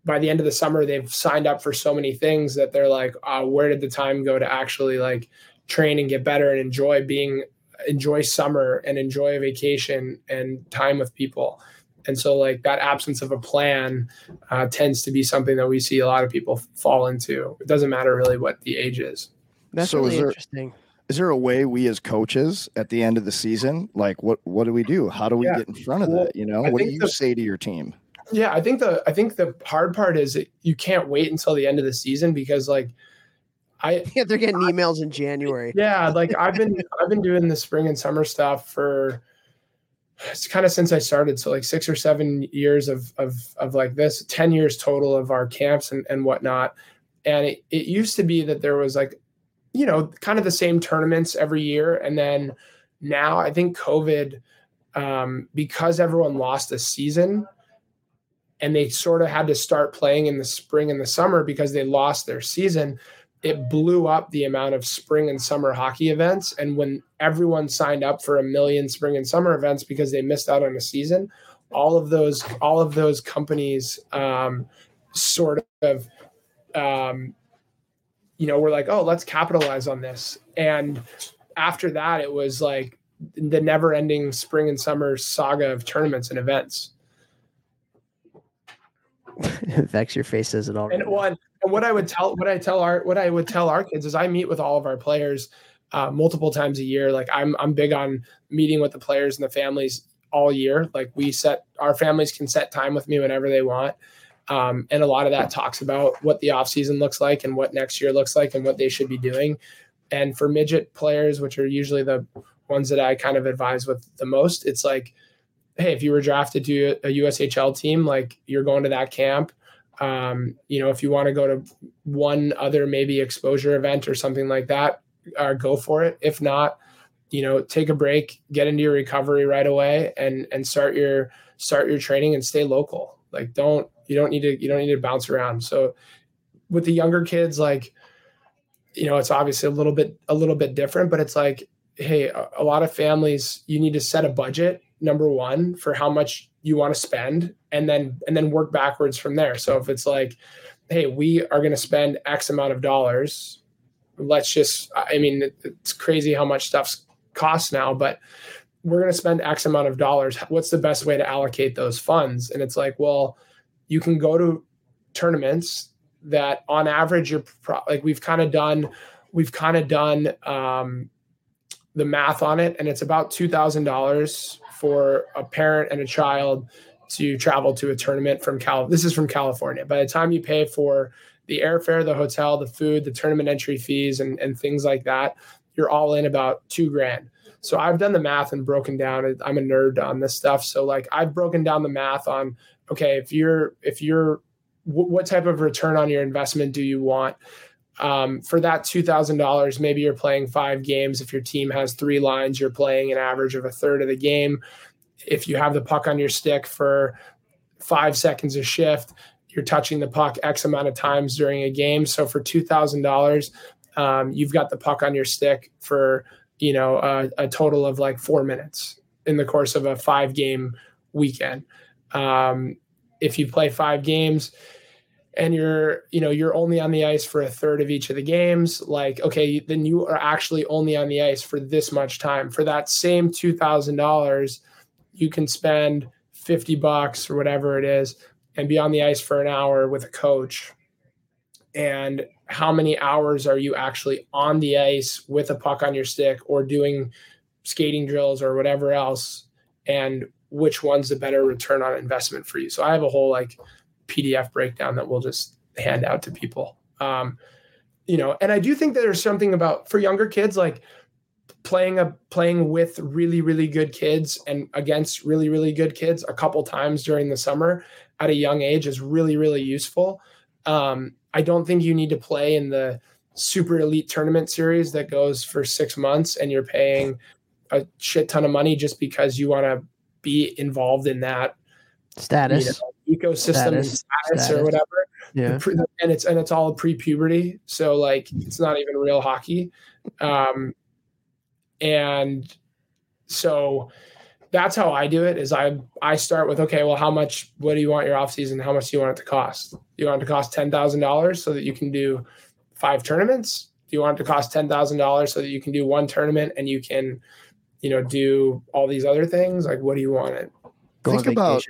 by the end of the summer, they've signed up for so many things that they're like, oh, where did the time go to actually like train and get better and enjoy being, enjoy summer and enjoy a vacation and time with people. And so like that absence of a plan uh, tends to be something that we see a lot of people fall into. It doesn't matter really what the age is. That's so really is there, interesting. Is there a way we as coaches at the end of the season, like what, what do we do? How do we yeah. get in front of well, that? You know, I what do you the, say to your team? Yeah, I think the, I think the hard part is that you can't wait until the end of the season because like, I, yeah, they're getting I, emails in January. Yeah. Like I've been, I've been doing the spring and summer stuff for, it's kind of since I started. So like six or seven years of, of, of like this, ten years total of our camps and, and whatnot. And it, it used to be that there was like, you know, kind of the same tournaments every year. And then now I think COVID, um, because everyone lost a season and they sort of had to start playing in the spring and the summer because they lost their season, it blew up the amount of spring and summer hockey events. And when everyone signed up for a million spring and summer events because they missed out on a season, all of those, all of those companies um, sort of, um, you know, were like, oh, let's capitalize on this. And after that, it was like the never ending spring and summer saga of tournaments and events. Vex your face says it all. And one, and what I would tell, what I tell our, what I would tell our kids is I meet with all of our players uh, multiple times a year. Like I'm, I'm big on meeting with the players and the families all year. Like we set, our families can set time with me whenever they want. Um, and a lot of that talks about what the off season looks like and what next year looks like and what they should be doing. And for midget players, which are usually the ones that I kind of advise with the most, it's like, hey, if you were drafted to a U S H L team, like you're going to that camp. Um, you know, if you want to go to one other maybe exposure event or something like that, uh, go for it. If not, you know, take a break, get into your recovery right away and, and start your, start your training and stay local. Like don't, you don't need to, you don't need to bounce around. So with the younger kids, like, you know, it's obviously a little bit, a little bit different, but it's like, hey, a, a lot of families, you need to set a budget, number one, for how much you want to spend and then, and then work backwards from there. So if it's like, hey, we are going to spend X amount of dollars, let's just, I mean, it's crazy how much stuff's costs now, but we're going to spend X amount of dollars. What's the best way to allocate those funds? And it's like, well, you can go to tournaments that on average you're pro- like, we've kind of done, we've kind of done um, the math on it. And it's about two thousand dollars for a parent and a child to travel to a tournament from Cal. This is from California. By the time you pay for the airfare, the hotel, the food, the tournament entry fees, and, and things like that, you're all in about two grand. So I've done the math and broken down. I'm a nerd on this stuff. So like I've broken down the math on, okay, if you're, if you're, w- what type of return on your investment do you want? Um, for that two thousand dollars, maybe you're playing five games. If your team has three lines, you're playing an average of a third of the game. If you have the puck on your stick for five seconds a shift, you're touching the puck X amount of times during a game. So for two thousand dollars, um, you've got the puck on your stick for, you know, uh, a total of like four minutes in the course of a five game weekend. Um, if you play five games, and you're, you know, you're only on the ice for a third of each of the games, like, okay, then you are actually only on the ice for this much time. For that same two thousand dollars, you can spend fifty bucks or whatever it is and be on the ice for an hour with a coach. And how many hours are you actually on the ice with a puck on your stick or doing skating drills or whatever else? And which one's the better return on investment for you? So I have a whole like P D F breakdown that we'll just hand out to people. Um, you know, and I do think that there's something about for younger kids, like playing a playing with really, really good kids and against really, really good kids a couple times during the summer at a young age is really, really useful. Um, I don't think you need to play in the super elite tournament series that goes for six months and you're paying a shit ton of money just because you want to be involved in that status, you know, ecosystem status, status, status or whatever. Yeah. And it's, and it's all pre-puberty. So like, it's not even real hockey. Um, and so that's how I do it is I, I start with, okay, well, how much, what do you want your off season? How much do you want it to cost? Do you want it to cost ten thousand dollars so that you can do five tournaments? Do you want it to cost ten thousand dollars so that you can do one tournament and you can, you know, do all these other things? Like, what do you want it? Think about,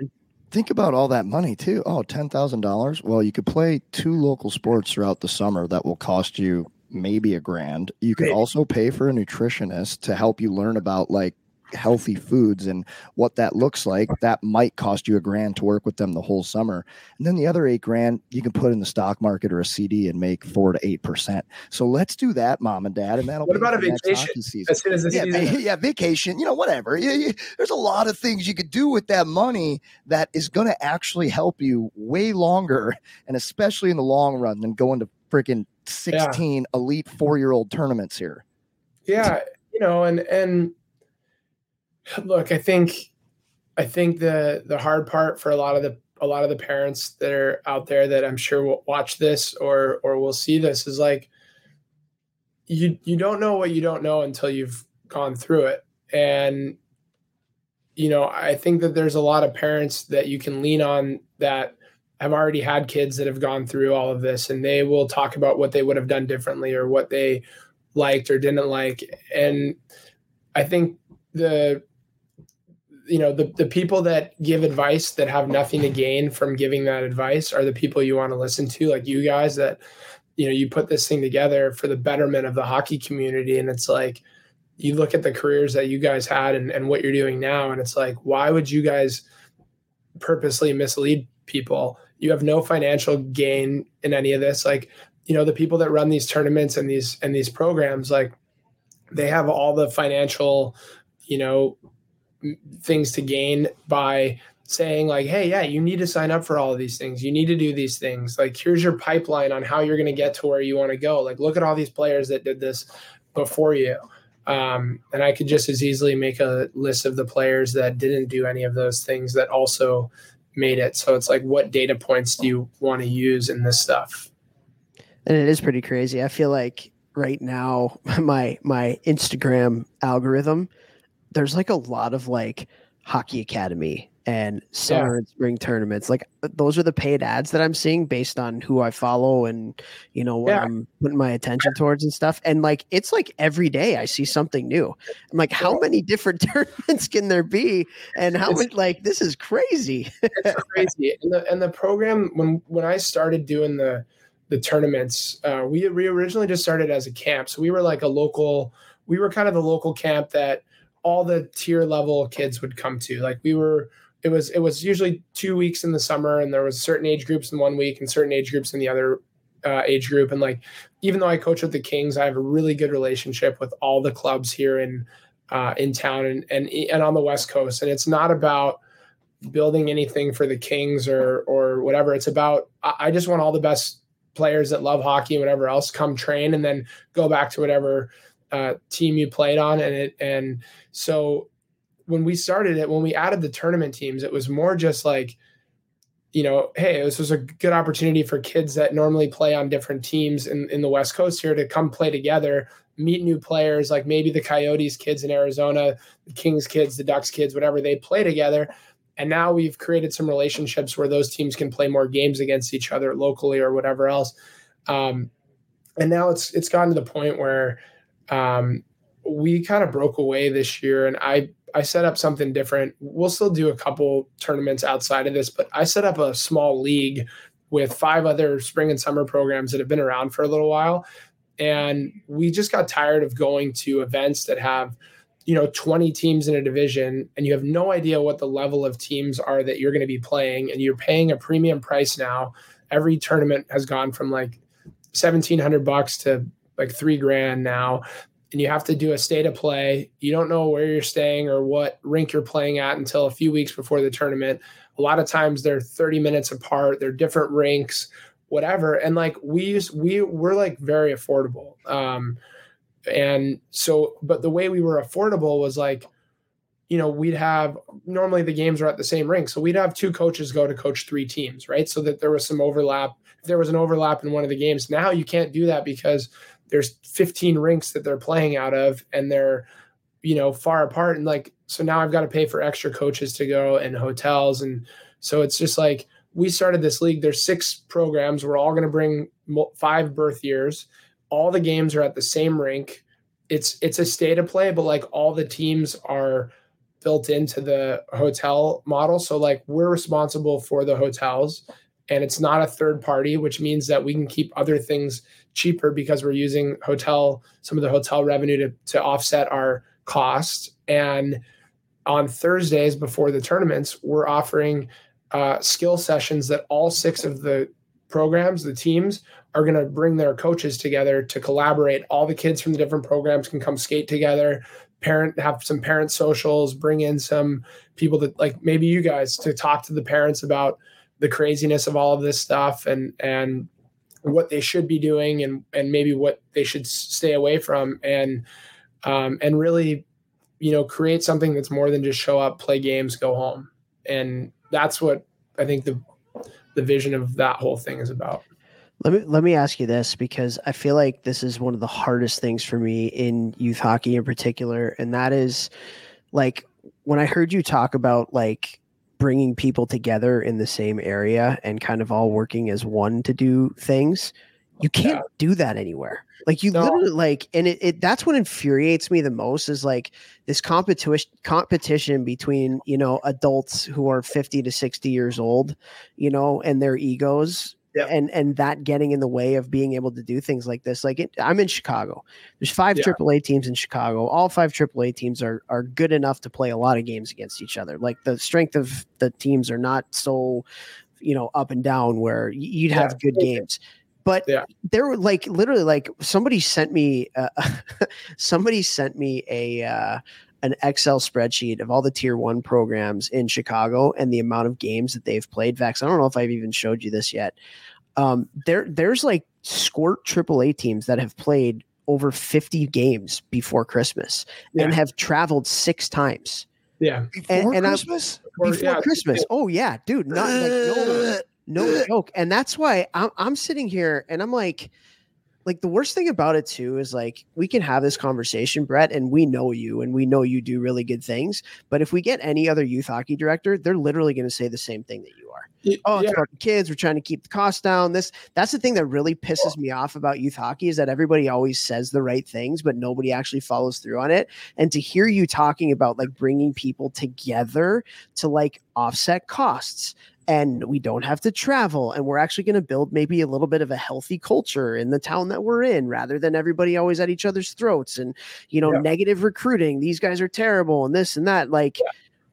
think about all that money too. Oh, ten thousand dollars. Well, you could play two local sports throughout the summer that will cost you maybe a grand. You could also pay for a nutritionist to help you learn about like healthy foods and what that looks like. That might cost you a grand to work with them the whole summer. And then the other eight grand you can put in the stock market or a C D and make four to eight percent. So let's do that, mom and dad. And that'll what be about a vacation as soon as the yeah, season. Yeah, vacation, you know, whatever. You, you, there's a lot of things you could do with that money that is going to actually help you way longer, and especially in the long run, than going to freaking sixteen yeah. elite four-year-old tournaments here. Yeah, you know, and and. Look, I think, I think the, the hard part for a lot of the, a lot of the parents that are out there that I'm sure will watch this or, or will see this is like, you, you don't know what you don't know until you've gone through it. And, you know, I think that there's a lot of parents that you can lean on that have already had kids that have gone through all of this, and they will talk about what they would have done differently or what they liked or didn't like. And I think the, you know, the, the people that give advice that have nothing to gain from giving that advice are the people you want to listen to, like you guys that, you know, you put this thing together for the betterment of the hockey community. And it's like, you look at the careers that you guys had and, and what you're doing now. And it's like, why would you guys purposely mislead people? You have no financial gain in any of this. Like, you know, the people that run these tournaments and these, and these programs, like they have all the financial, you know, things to gain by saying like, hey, yeah, you need to sign up for all of these things. You need to do these things. Like, here's your pipeline on how you're going to get to where you want to go. Like, look at all these players that did this before you. Um, and I could just as easily make a list of the players that didn't do any of those things that also made it. So it's like, what data points do you want to use in this stuff? And it is pretty crazy. I feel like right now my, my Instagram algorithm, there's like a lot of like hockey academy and summer yeah. and spring tournaments. Like those are the paid ads that I'm seeing based on who I follow and, you know, what yeah. I'm putting my attention towards and stuff. And like, it's like every day I see something new. I'm like, how many different tournaments can there be? And how much, like, this is crazy. It's crazy. And the, and the program, when, when I started doing the, the tournaments, uh, we, we originally just started as a camp. So we were like a local, we were kind of the local camp that all the tier level kids would come to. Like we were, it was, it was usually two weeks in the summer, and there was certain age groups in one week and certain age groups in the other uh, age group. And like, even though I coach with the Kings, I have a really good relationship with all the clubs here in, uh, in town and, and, and on the West Coast. And it's not about building anything for the Kings or, or whatever. It's about, I just want all the best players that love hockey and whatever else come train and then go back to whatever Uh, team you played on. And it, and so when we started it, when we added the tournament teams, it was more just like, you know, hey, this was a good opportunity for kids that normally play on different teams in, in the West Coast here to come play together, meet new players, like maybe the Coyotes kids in Arizona, the Kings kids, the Ducks kids, whatever, they play together. And now we've created some relationships where those teams can play more games against each other locally or whatever else. Um, and now it's it's gotten to the point where um, we kind of broke away this year, and I I set up something different. We'll still do a couple tournaments outside of this, but I set up a small league with five other spring and summer programs that have been around for a little while. And we just got tired of going to events that have, you know, twenty teams in a division, and you have no idea what the level of teams are that you're going to be playing. And you're paying a premium price now. Every tournament has gone from like seventeen hundred bucks to like three grand now. And you have to do a state of play. You don't know where you're staying or what rink you're playing at until a few weeks before the tournament. A lot of times they're thirty minutes apart. They're different rinks, whatever. And like we use, we we're like very affordable. Um, And so, but the way we were affordable was like, you know, we'd have normally the games are at the same rink. So we'd have two coaches go to coach three teams, right? So that there was some overlap. If there was an overlap in one of the games, now you can't do that because there's fifteen rinks that they're playing out of and they're, you know, far apart. And like, so now I've got to pay for extra coaches to go and hotels. And so it's just like, we started this league. There's six programs. We're all going to bring five birth years. All the games are at the same rink. It's it's a state of play, but like all the teams are built into the hotel model. So like we're responsible for the hotels, and it's not a third party, which means that we can keep other things cheaper because we're using hotel, some of the hotel revenue to, to offset our costs. And on Thursdays before the tournaments, we're offering uh, skill sessions that all six of the programs, the teams, are going to bring their coaches together to collaborate. All the kids from the different programs can come skate together, parent have some parent socials, bring in some people that like maybe you guys to talk to the parents about the craziness of all of this stuff and, and what they should be doing and, and maybe what they should stay away from and, um, and really, you know, create something that's more than just show up, play games, go home. And that's what I think the, the vision of that whole thing is about. Let me let me ask you this, because I feel like this is one of the hardest things for me in youth hockey in particular. And that is like when I heard you talk about like bringing people together in the same area and kind of all working as one to do things, you can't yeah. do that anywhere. Like you no. literally like, and it, it that's what infuriates me the most is like this competition competition between, you know, adults who are fifty to sixty years old, you know, and their egos. Yep. And and that getting in the way of being able to do things like this. Like it, I'm in Chicago. There's five yeah. triple A teams in Chicago. All five triple A teams are are good enough to play a lot of games against each other. Like the strength of the teams are not so, you know, up and down where you'd have yeah. good games. But yeah. there were like literally like somebody sent me uh, somebody sent me a uh, an Excel spreadsheet of all the tier one programs in Chicago and the amount of games that they've played. Vax, I don't know if I've even showed you this yet. Um, there, there's like squirt triple A teams that have played over fifty games before Christmas yeah. and have traveled six times. Yeah. Before and, and Christmas? Before, before yeah. Christmas. Oh yeah, dude. Not like no, no joke. And that's why I'm, I'm sitting here and I'm like, Like the worst thing about it too is like we can have this conversation, Brett, and we know you and we know you do really good things. But if we get any other youth hockey director, they're literally going to say the same thing that you are. Yeah. Oh, it's about the kids. We're trying to keep the cost down. This that's the thing that really pisses me off about youth hockey is that everybody always says the right things, but nobody actually follows through on it. And to hear you talking about like bringing people together to like offset costs. And we don't have to travel. And we're actually going to build maybe a little bit of a healthy culture in the town that we're in rather than everybody always at each other's throats and, you know, yeah. negative recruiting. These guys are terrible and this and that. Like, yeah.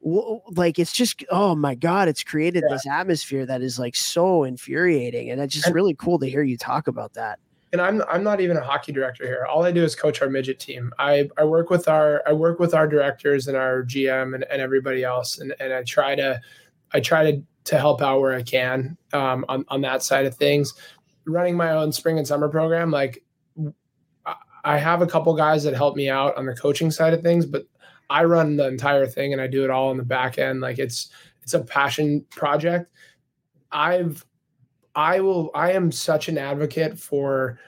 w- like it's just, oh my God, it's created yeah. this atmosphere that is like so infuriating. And it's just and, really cool to hear you talk about that. And I'm, I'm not even a hockey director here. All I do is coach our midget team. I, I work with our, I work with our directors and our G M and, and everybody else. And, and I try to, I try to, to help out where I can um, on, on that side of things. Running my own spring and summer program, like I have a couple guys that help me out on the coaching side of things, but I run the entire thing and I do it all on the back end. Like it's, it's a passion project. I've, I will, I am such an advocate for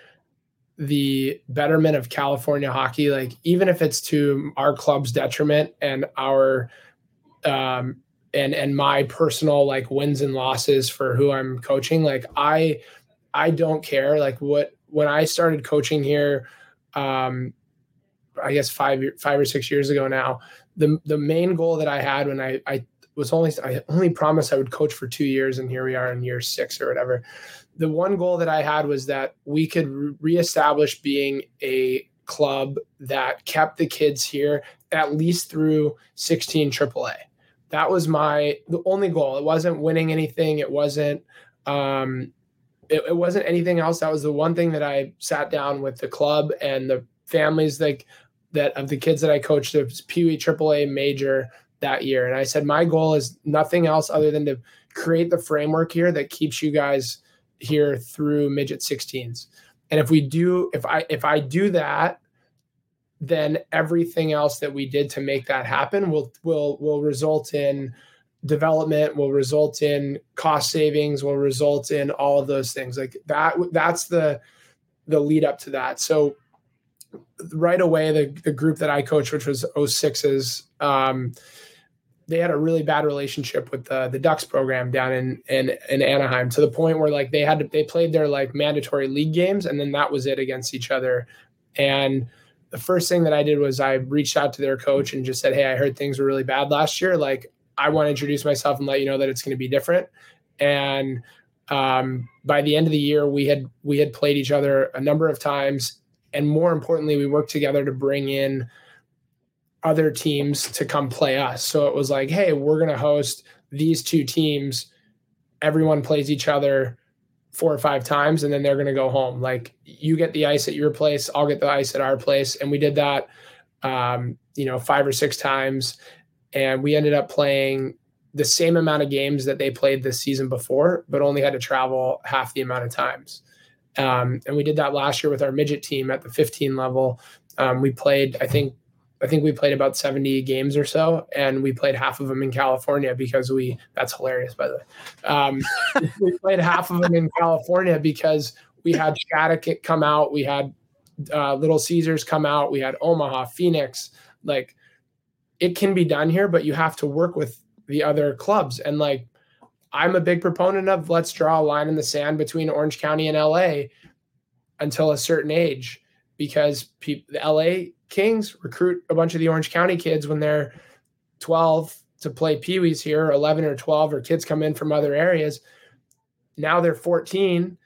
the betterment of California hockey. Like even if it's to our club's detriment and our, um, and and my personal like wins and losses for who I'm coaching. Like I, I don't care. Like what, when I started coaching here, um, I guess five, five or six years ago now, the, the main goal that I had when I, I was only, I only promised I would coach for two years and here we are in year six or whatever. The one goal that I had was that we could reestablish being a club that kept the kids here at least through sixteen triple A. That was my, the only goal. It wasn't winning anything. It wasn't, um, it, it wasn't anything else. That was the one thing that I sat down with the club and the families like that of the kids that I coached, the Pee Wee triple A major that year. And I said, my goal is nothing else other than to create the framework here that keeps you guys here through midget sixteens. And if we do, if I, if I do that, then everything else that we did to make that happen will, will, will result in development, will result in cost savings, will result in all of those things like that. That's the, the lead up to that. So right away, the, the group that I coached, which was oh sixes, um, they had a really bad relationship with the, the Ducks program down in, in, in Anaheim, to the point where like they had to, they played their like mandatory league games. And then that was it against each other. And the first thing that I did was I reached out to their coach and just said, hey, I heard things were really bad last year. Like I want to introduce myself and let you know that it's going to be different. And um, by the end of the year, we had, we had played each other a number of times. And more importantly, we worked together to bring in other teams to come play us. So it was like, hey, we're going to host these two teams. Everyone plays each other four or five times, and then they're going to go home. Like you get the ice at your place, I'll get the ice at our place. And we did that, um, you know, five or six times. And we ended up playing the same amount of games that they played the season before, but only had to travel half the amount of times. Um, and we did that last year with our midget team at the fifteen level. Um, we played, I think, I think we played about seventy games or so, and we played half of them in California because we, that's hilarious, by the way. Um, we played half of them in California because we had Shattuck come out. We had uh, Little Caesars come out. We had Omaha, Phoenix. Like it can be done here, but you have to work with the other clubs. And like, I'm a big proponent of let's draw a line in the sand between Orange County and L A until a certain age, because people, the L A Kings recruit a bunch of the Orange County kids when they're twelve to play peewees here, or eleven or twelve, or kids come in from other areas. Now they're fourteen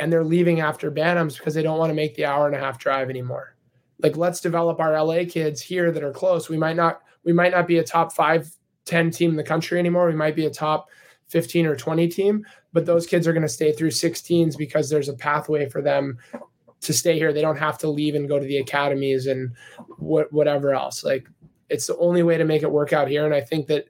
and they're leaving after Bantams because they don't want to make the hour and a half drive anymore. Like let's develop our L A kids here that are close. We might not, we might not be a top five, ten team in the country anymore. We might be a top fifteen or twenty team, but those kids are going to stay through sixteens because there's a pathway for them to stay here. They don't have to leave and go to the academies and what, whatever else. Like it's the only way to make it work out here. And I think that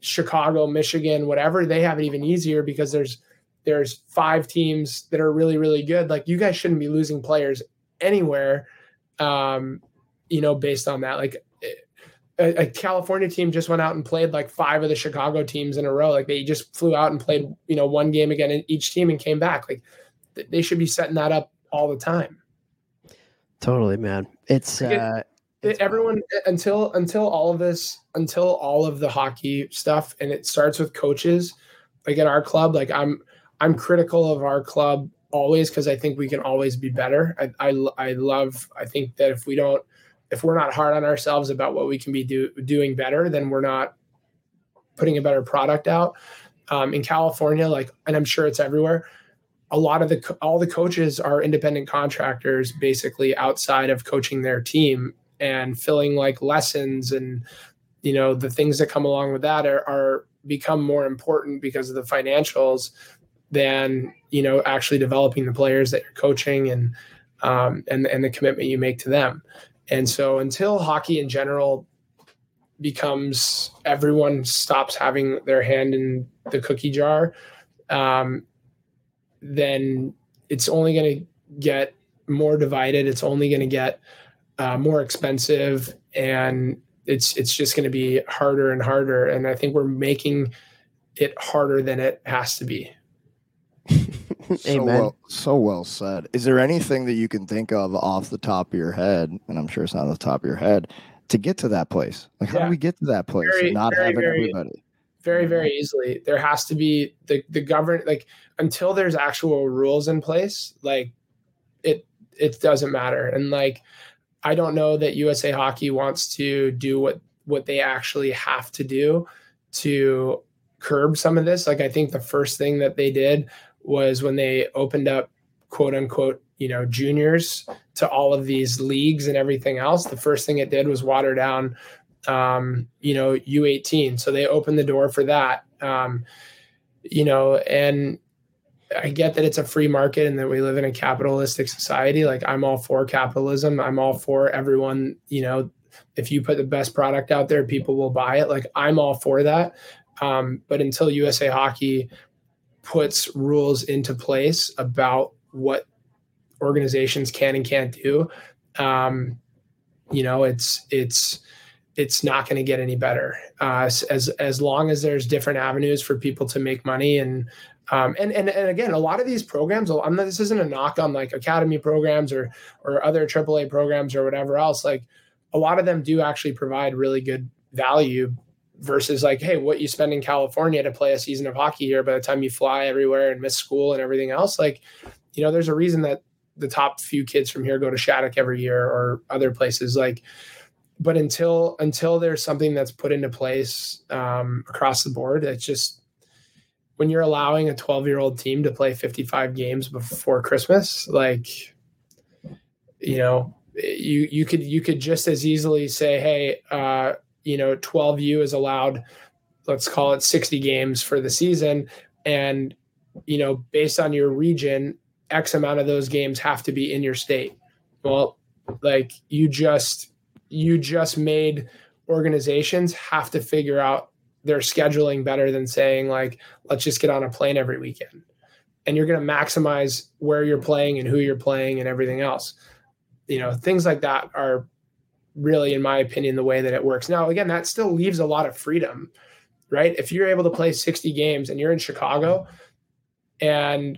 Chicago, Michigan, whatever, they have it even easier because there's, there's five teams that are really, really good. Like you guys shouldn't be losing players anywhere. Um, you know, based on that, like a California team just went out and played like five of the Chicago teams in a row. Like they just flew out and played, you know, one game again in each team and came back. Like th- they should be setting that up all the time. Totally, man. It's, like it, uh, it's everyone fun. until, until all of this, until all of the hockey stuff. And it starts with coaches. Like at our club, like I'm, I'm critical of our club always, cause I think we can always be better. I, I, I love, I think that if we don't, if we're not hard on ourselves about what we can be do, doing better, then we're not putting a better product out. Um, in California, like, and I'm sure it's everywhere, a lot of the, all the coaches are independent contractors, basically outside of coaching their team and filling like lessons. And, you know, the things that come along with that are, are become more important because of the financials than, you know, actually developing the players that you're coaching and, um, and, and the commitment you make to them. And so until hockey in general becomes everyone stops having their hand in the cookie jar, um, then it's only going to get more divided. It's only going to get uh, more expensive, and it's it's just going to be harder and harder. And I think we're making it harder than it has to be. So Amen. Well, so well said. Is there anything that you can think of off the top of your head? And I'm sure it's not off the top of your head to get to that place. Like, yeah. How do we get to that place? Very, and not very, having very, everybody. very, very easily. There has to be the, the govern, like until there's actual rules in place, like it, it doesn't matter. And like, I don't know that U S A Hockey wants to do what, what they actually have to do to curb some of this. Like, I think the first thing that they did was when they opened up quote unquote, you know, juniors to all of these leagues and everything else, the first thing it did was water down, um, you know, U eighteen. So they opened the door for that. Um, you know, and I get that it's a free market and that we live in a capitalistic society. Like, I'm all for capitalism. I'm all for everyone, you know, if you put the best product out there, people will buy it. Like, I'm all for that. Um, but until U S A Hockey puts rules into place about what organizations can and can't do, um, you know, it's, it's, it's not going to get any better. Uh, as, as long as there's different avenues for people to make money. And, um, and, and, and again, a lot of these programs, I'm not, this isn't a knock on like academy programs or, or other triple A programs or whatever else. Like, a lot of them do actually provide really good value versus like, hey, what you spend in California to play a season of hockey here by the time you fly everywhere and miss school and everything else. Like, you know, there's a reason that the top few kids from here go to Shattuck every year or other places. Like, but until, until there's something that's put into place um, across the board, it's just, when you're allowing a twelve year old team to play fifty-five games before Christmas, like, you know, you, you could, you could just as easily say, hey, uh, you know, twelve U is allowed, let's call it sixty games for the season. And, you know, based on your region, X amount of those games have to be in your state. Well, like you just, you just made organizations have to figure out their scheduling better than saying like, let's just get on a plane every weekend. And you're going to maximize where you're playing and who you're playing and everything else. You know, things like that are really, in my opinion, the way that it works. Now, again, that still leaves a lot of freedom, right? If you're able to play sixty games and you're in Chicago and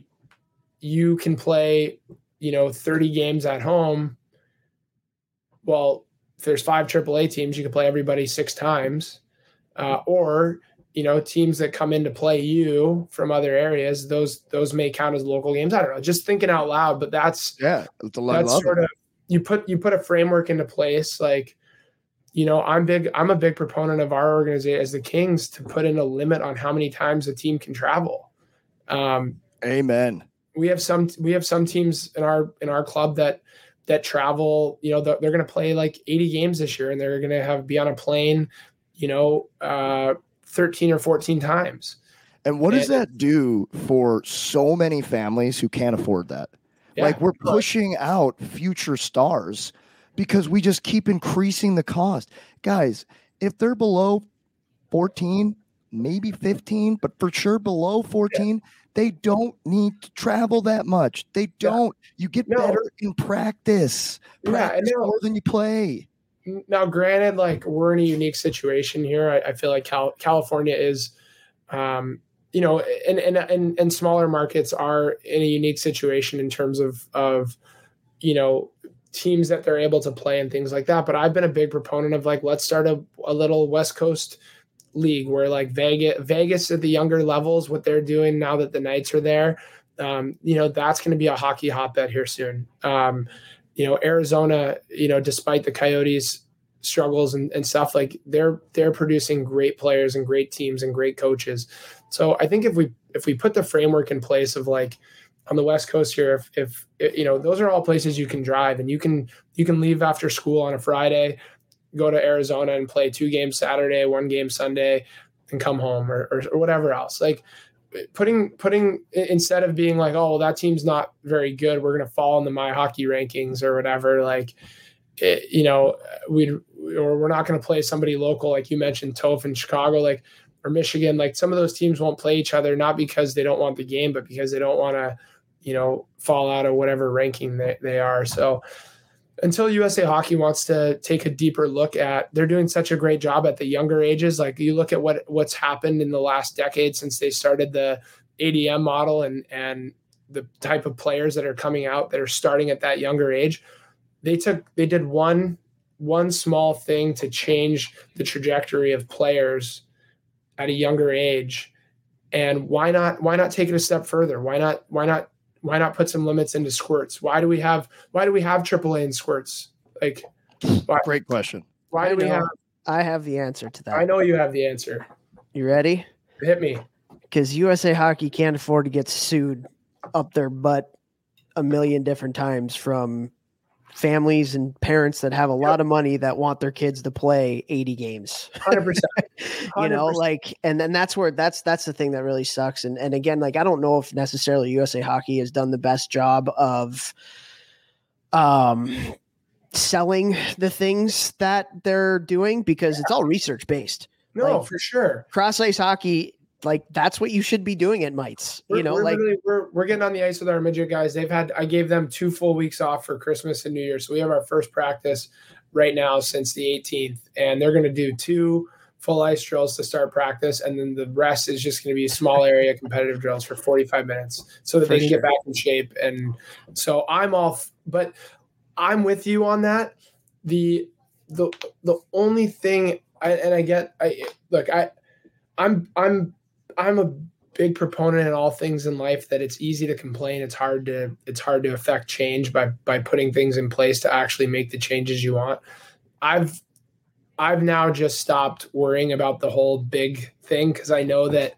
you can play, you know, thirty games at home, well, if there's five triple A teams, you can play everybody six times. Uh, or, you know, teams that come in to play you from other areas, those those may count as local games. I don't know, just thinking out loud, but that's yeah, that's, that's sort of, you put you put a framework into place. Like, you know, I'm big I'm a big proponent of our organization as the Kings to put in a limit on how many times a team can travel. Um, Amen. We have some we have some teams in our in our club that that travel. You know, they're, they're going to play like eighty games this year, and they're going to have be on a plane, you know, uh, thirteen or fourteen times. And what does and, that do for so many families who can't afford that? Yeah, like, we're pushing out future stars because we just keep increasing the cost. Guys, if they're below fourteen, maybe fifteen, but for sure below fourteen, yeah, they don't need to travel that much. They don't. Yeah. You get no. better in practice. Practice yeah, more than you play. Now, granted, like, we're in a unique situation here. I, I feel like Cal- California is, um, you know, and, and and and smaller markets are in a unique situation in terms of of, you know, teams that they're able to play and things like that. But I've been a big proponent of like, let's start a, a little West Coast league where like Vegas, Vegas at the younger levels, what they're doing now that the Knights are there, um, you know, that's going to be a hockey hotbed here soon. Um, You know, Arizona, you know, despite the Coyotes struggles and, and stuff, like they're they're producing great players and great teams and great coaches. So I think if we if we put the framework in place of like on the West Coast here, if, if you know, those are all places you can drive and you can you can leave after school on a Friday, go to Arizona and play two games Saturday, one game Sunday, and come home or or, or whatever else. Like Putting, putting instead of being like, oh, well, that team's not very good, we're going to fall into my hockey rankings or whatever. Like, it, you know, we or we're not going to play somebody local, like you mentioned, Topher in Chicago, like or Michigan. Like some of those teams won't play each other not because they don't want the game, but because they don't want to, you know, fall out of whatever ranking they, they are. So until U S A Hockey wants to take a deeper look at, they're doing such a great job at the younger ages. Like you look at what what's happened in the last decade since they started the A D M model and, and the type of players that are coming out that are starting at that younger age. They took they did one one small thing to change the trajectory of players at a younger age. And why not, why not take it a step further? Why not, why not, why not put some limits into squirts? Why do we have, why do we have triple A in squirts? Like, why, great question. Why do we have, I have the answer to that. I know you have the answer. You ready? Hit me. Because U S A Hockey can't afford to get sued up their butt a million different times from families and parents that have a lot of money that want their kids to play eighty games. one hundred percent. You know, like, and then that's where that's, that's the thing that really sucks. And, and again, like, I don't know if necessarily U S A Hockey has done the best job of, um, selling the things that they're doing, because yeah. it's all research based. No, like, for sure. Cross ice hockey, like that's what you should be doing at Mites. We're, you know, we're like we're we're getting on the ice with our midget guys. They've had, I gave them two full weeks off for Christmas and New Year's. So we have our first practice right now since the eighteenth, and they're going to do two full ice drills to start practice. And then the rest is just going to be small area competitive drills for forty-five minutes so that for they can sure. get back in shape. And so I'm off, but I'm with you on that. The, the, the only thing I, and I get, I look, I, I'm, I'm, I'm a big proponent in all things in life that it's easy to complain. It's hard to, it's hard to affect change by, by putting things in place to actually make the changes you want. I've, I've now just stopped worrying about the whole big thing, because I know that,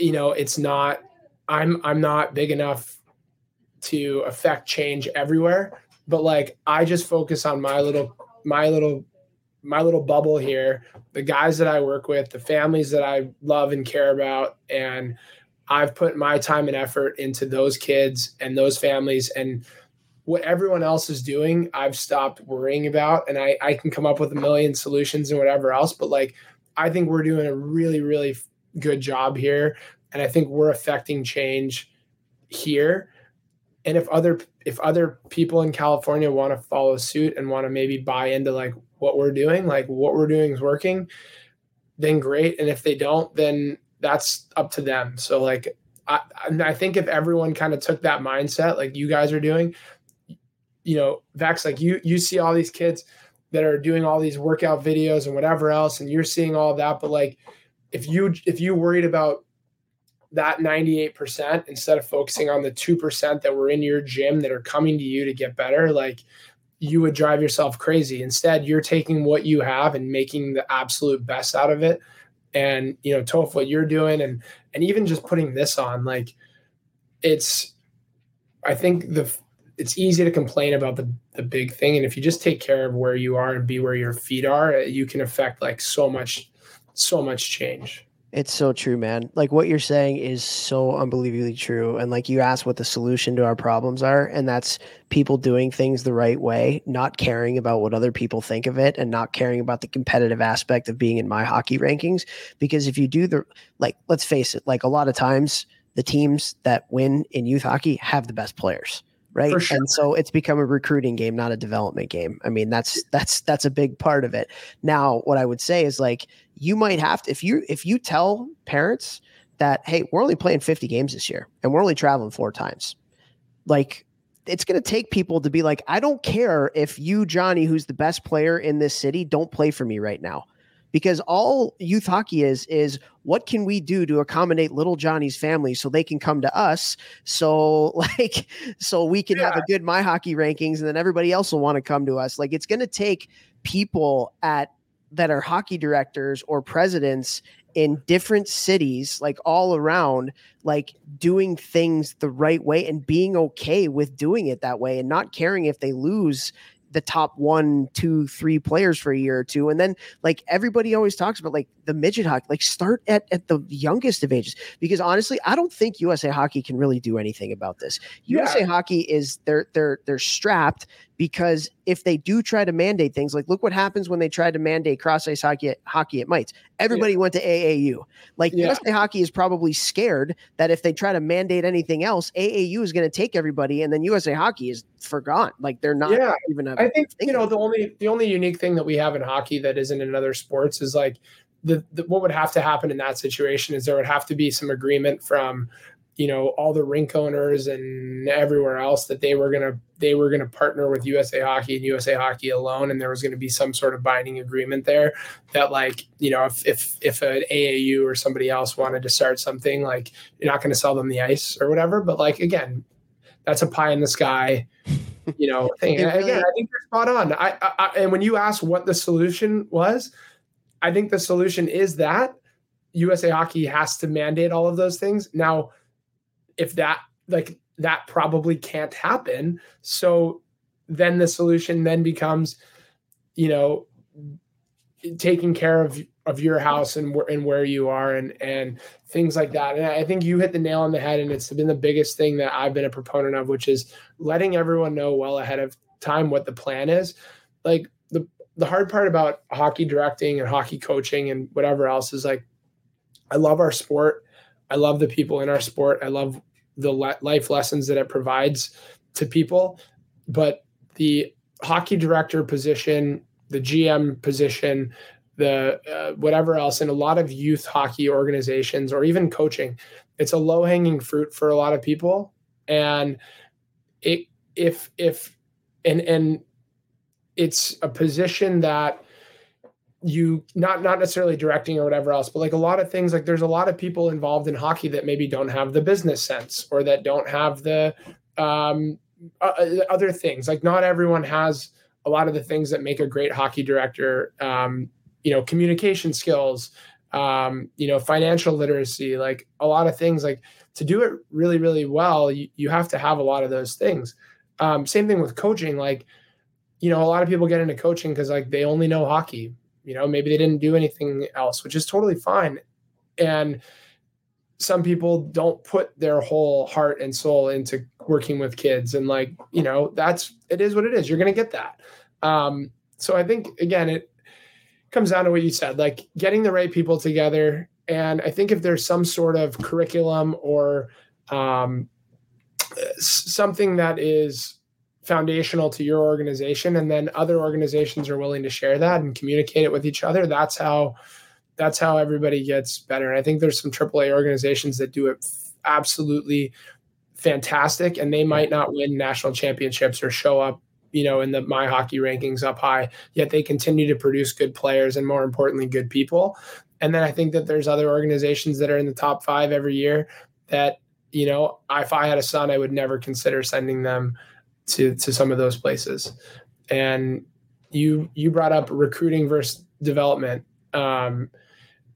you know, it's not, I'm, I'm not big enough to affect change everywhere, but like, I just focus on my little, my little, my little bubble here, the guys that I work with, the families that I love and care about. And I've put my time and effort into those kids and those families, and what everyone else is doing, I've stopped worrying about. And I, I can come up with a million solutions and whatever else, but like, I think we're doing a really, really good job here. And I think we're affecting change here. And if other, if other people in California want to follow suit and want to maybe buy into like what we're doing, like what we're doing is working, then great. And if they don't, then that's up to them. So like, I, I think if everyone kind of took that mindset, like you guys are doing, you know, Vax, like you, you see all these kids that are doing all these workout videos and whatever else, and you're seeing all that. But like, if you, if you worried about that ninety-eight percent instead of focusing on the two percent that were in your gym that are coming to you to get better, like you would drive yourself crazy. Instead, you're taking what you have and making the absolute best out of it. And, you know, Toph, what you're doing, and, and even just putting this on, like it's, I think the, it's easy to complain about the, the big thing. And if you just take care of where you are and be where your feet are, you can affect like so much, so much change. It's so true, man. Like what you're saying is so unbelievably true. And like you asked what the solution to our problems are, and that's people doing things the right way, not caring about what other people think of it, and not caring about the competitive aspect of being in my hockey rankings. Because if you do the, like, let's face it, like a lot of times the teams that win in youth hockey have the best players. Right. For sure. And so it's become a recruiting game, not a development game. I mean, that's that's that's a big part of it. Now, what I would say is like you might have to if you if you tell parents that, hey, we're only playing fifty games this year and we're only traveling four times, like it's going to take people to be like, I don't care if you, Johnny, who's the best player in this city, don't play for me right now. Because all youth hockey is, is what can we do to accommodate little Johnny's family so they can come to us? So like, so we can yeah. have a good, my hockey rankings, and then everybody else will want to come to us. Like it's going to take people at that are hockey directors or presidents in different cities, like all around, like doing things the right way and being okay with doing it that way and not caring if they lose the top one, two, three players for a year or two. And then like everybody always talks about like the midget hockey, like start at, at the youngest of ages, because honestly, I don't think U S A Hockey can really do anything about this. Yeah. U S A Hockey is they're, they're, they're strapped, because if they do try to mandate things, like look what happens when they tried to mandate cross ice hockey at hockey at Mites, everybody yeah. went to A A U. Like yeah. U S A Hockey is probably scared that if they try to mandate anything else, A A U is going to take everybody, and then U S A Hockey is forgotten. Like they're not yeah. even. A, I think you know the only the only unique thing that we have in hockey that isn't in other sports is like the, the what would have to happen in that situation is there would have to be some agreement from you know, all the rink owners and everywhere else that they were going to, they were going to partner with U S A Hockey and U S A Hockey alone. And there was going to be some sort of binding agreement there that, like, you know, if, if, if an A A U or somebody else wanted to start something, like, you're not going to sell them the ice or whatever. But, like, again, that's a pie in the sky, you know, thing. And again, I think you're spot on. I, I, I, and when you ask what the solution was, I think the solution is that U S A Hockey has to mandate all of those things. Now, if that, like, that probably can't happen. So then the solution then becomes, you know, taking care of, of your house and where, and where you are and, and things like that. And I think you hit the nail on the head, and it's been the biggest thing that I've been a proponent of, which is letting everyone know well ahead of time what the plan is. Like, the, the hard part about hockey directing and hockey coaching and whatever else is, like, I love our sport. I love the people in our sport. I love the le- life lessons that it provides to people. But the hockey director position, the G M position, the uh, whatever else, in a lot of youth hockey organizations or even coaching, it's a low-hanging fruit for a lot of people. And it, if if and and it's a position that you not not necessarily directing or whatever else, but, like, a lot of things, like, there's a lot of people involved in hockey that maybe don't have the business sense or that don't have the um, uh, other things. Like, not everyone has a lot of the things that make a great hockey director, um, you know, communication skills, um, you know, financial literacy, like, a lot of things. Like, to do it really, really well, you, you have to have a lot of those things. Um, same thing with coaching. Like, you know, a lot of people get into coaching because, like, they only know hockey. You know, maybe they didn't do anything else, which is totally fine. And some people don't put their whole heart and soul into working with kids. And, like, you know, that's, it is what it is. You're going to get that. Um, so I think, again, it comes down to what you said, like, getting the right people together. And I think if there's some sort of curriculum or um, something that is foundational to your organization, and then other organizations are willing to share that and communicate it with each other, that's how that's how everybody gets better. And I think there's some triple A organizations that do it f- absolutely fantastic, and they might not win national championships or show up, you know, in the My Hockey rankings up high, yet they continue to produce good players and, more importantly, good people. And then I think that there's other organizations that are in the top five every year that, you know, if I had a son, I would never consider sending them to to some of those places. And you you brought up recruiting versus development. Um,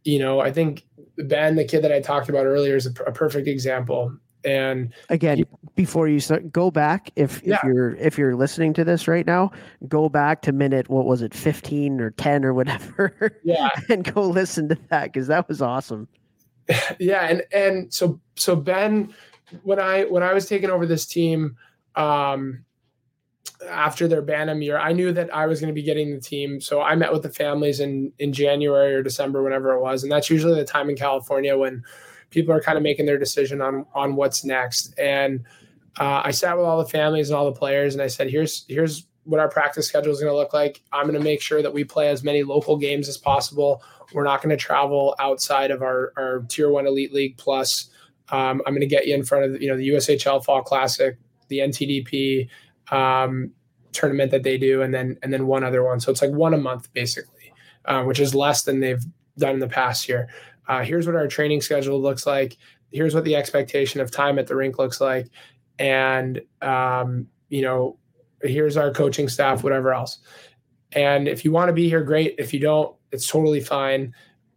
you know, I think Ben, the kid that I talked about earlier, is a, a perfect example. And again, you, before you start, go back. If, yeah. if you're if you're listening to this right now, go back to minute, what was it, fifteen or ten or whatever. Yeah. And go listen to that, because that was awesome. Yeah, and and so so Ben, when I when I was taking over this team, Um, after their Bantam year, I knew that I was going to be getting the team. So I met with the families in, in January or December, whenever it was. And that's usually the time in California when people are kind of making their decision on, on what's next. And uh, I sat with all the families and all the players, and I said, here's, here's what our practice schedule is going to look like. I'm going to make sure that we play as many local games as possible. We're not going to travel outside of our, our tier one elite league. Plus um, I'm going to get you in front of, you know, the U S H L Fall Classic, the N T D P um, tournament that they do, and then and then one other one. So it's like one a month, basically, uh, which is less than they've done in the past year. Uh, here's what our training schedule looks like. Here's what the expectation of time at the rink looks like. And, um, you know, here's our coaching staff, whatever else. And if you want to be here, great. If you don't, it's totally fine.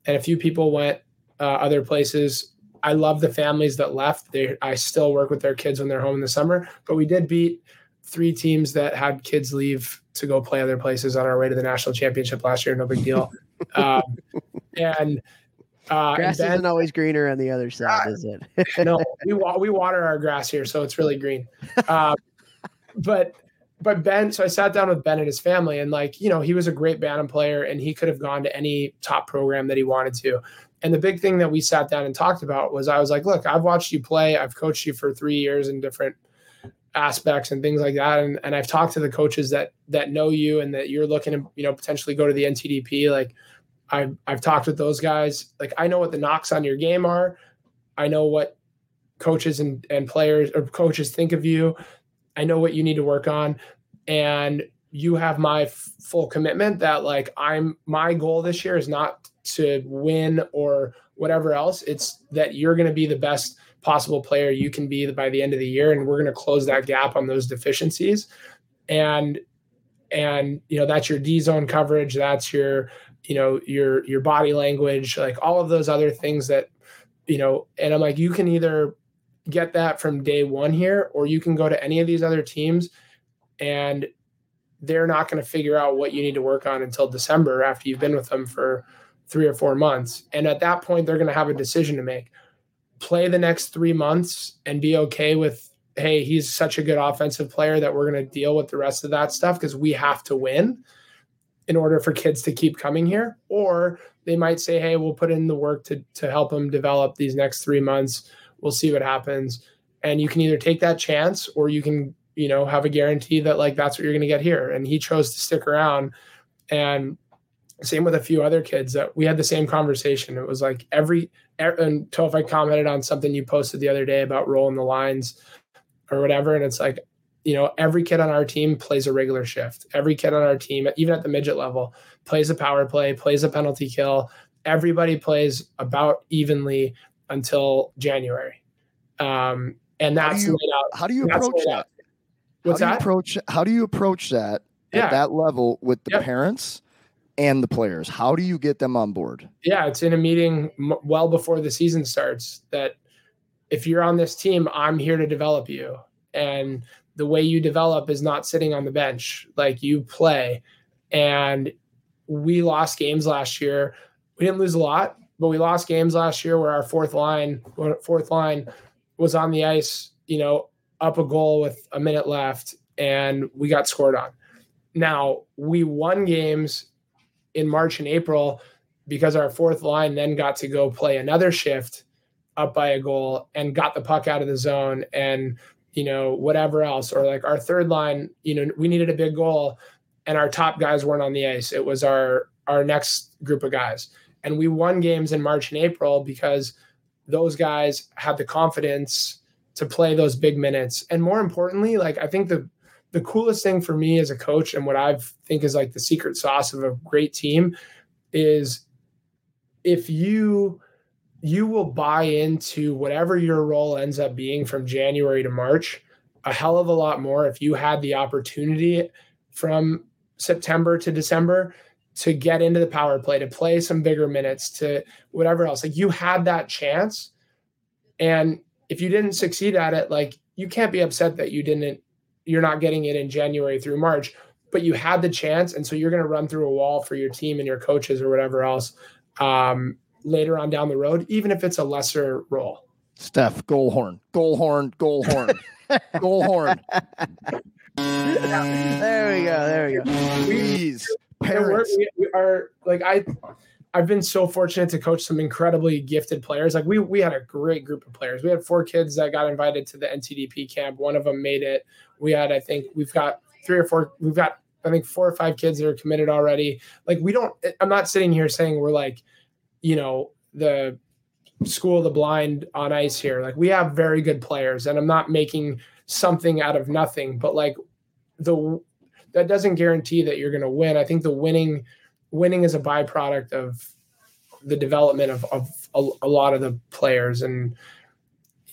And a few people went uh, other places. I love the families that left. They, I still work with their kids when they're home in the summer, but we did beat three teams that had kids leave to go play other places on our way to the national championship last year. No big deal. um, and uh, grass and Ben, isn't always greener on the other side, uh, is it? No, we we water our grass here, so it's really green. Um, but but Ben, so I sat down with Ben and his family, and, like, you know, he was a great Bantam player, and he could have gone to any top program that he wanted to. And the big thing that we sat down and talked about was, I was like, look, I've watched you play. I've coached you for three years in different aspects and things like that. And and I've talked to the coaches that that know you and that you're looking to, you know, potentially go to the N T D P. Like, I've, I've talked with those guys. Like, I know what the knocks on your game are. I know what coaches and, and players or coaches think of you. I know what you need to work on, and you have my f- full commitment that like I'm, my goal this year is not to win or whatever else. It's that you're going to be the best possible player you can be by the end of the year. And we're going to close that gap on those deficiencies. And, and, you know, that's your D zone coverage. That's your, you know, your, your body language, like all of those other things that, you know, and I'm like, you can either get that from day one here, or you can go to any of these other teams and they're not going to figure out what you need to work on until December after you've been with them for three or four months. And at that point, they're going to have a decision to make. Play the next three months and be okay with, hey, he's such a good offensive player that we're going to deal with the rest of that stuff because we have to win in order for kids to keep coming here. Or they might say, hey, we'll put in the work to to help them develop these next three months. We'll see what happens. And you can either take that chance or you can, you know, have a guarantee that like, that's what you're going to get here. And he chose to stick around. And same with a few other kids that we had the same conversation. It was like every, and Topher commented on something you posted the other day about rolling the lines or whatever. And it's like, you know, every kid on our team plays a regular shift. Every kid on our team, even at the midget level, plays a power play, plays a penalty kill. Everybody plays about evenly until January. Um, and that's, how do you, laid out, how do you approach that? What's how do you that? approach? How do you approach that yeah. at that level with the yep. parents and the players? How do you get them on board? Yeah, it's in a meeting m- well before the season starts. That if you're on this team, I'm here to develop you, and the way you develop is not sitting on the bench. Like you play, and we lost games last year. We didn't lose a lot, but we lost games last year where our fourth line, fourth line, was on the ice. You know, up a goal with a minute left and we got scored on. Now we won games in March and April because our fourth line then got to go play another shift up by a goal and got the puck out of the zone and, you know, whatever else, or like our third line, you know, we needed a big goal and our top guys weren't on the ice. It was our, our next group of guys. And we won games in March and April because those guys had the confidence to play those big minutes. And more importantly, like I think the the coolest thing for me as a coach and what I think is like the secret sauce of a great team is if you you will buy into whatever your role ends up being from January to March a hell of a lot more if you had the opportunity from September to December to get into the power play, to play some bigger minutes, to whatever else. Like you had that chance, and if you didn't succeed at it, like you can't be upset that you didn't, you're not getting it in January through March, but you had the chance. And so you're going to run through a wall for your team and your coaches or whatever else um, later on down the road, even if it's a lesser role. Steph, goal horn, goal horn, goal horn, goal horn. There we go. There we go. Please. Parents. We, we are like, I, I've been so fortunate to coach some incredibly gifted players. Like we we had a great group of players. We had four kids that got invited to the N T D P camp. One of them made it. We had, I think we've got three or four, we've got, I think four or five kids that are committed already. Like we don't, I'm not sitting here saying we're like, you know, the school of the blind on ice here. Like we have very good players and I'm not making something out of nothing, but like the, that doesn't guarantee that you're going to win. I think the winning Winning is a byproduct of the development of, of a, a lot of the players. And,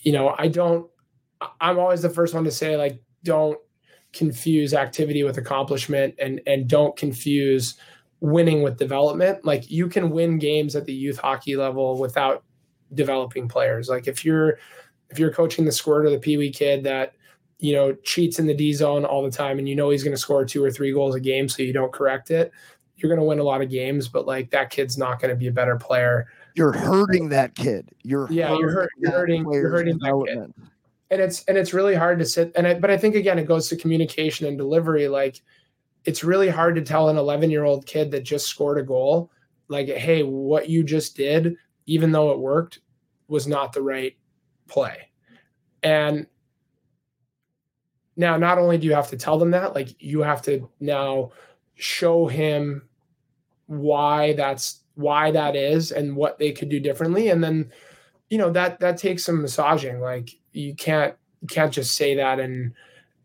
you know, I don't, I'm always the first one to say, like, don't confuse activity with accomplishment and, and don't confuse winning with development. Like you can win games at the youth hockey level without developing players. Like if you're, if you're coaching the squirt or the peewee kid that, you know, cheats in the D zone all the time and you know, he's going to score two or three goals a game, so you don't correct it, you're going to win a lot of games, but like that kid's not going to be a better player. You're hurting that kid. You're yeah, you're hurting, you're hurting, you're hurting that kid. And it's, and it's really hard to sit. And I, but I think again, it goes to communication and delivery. Like it's really hard to tell an eleven year old kid that just scored a goal, like, hey, what you just did, even though it worked, was not the right play. And now not only do you have to tell them that, like you have to now show him why that's why that is and what they could do differently. And then you know, that, that takes some massaging. Like you can't, you can't just say that and,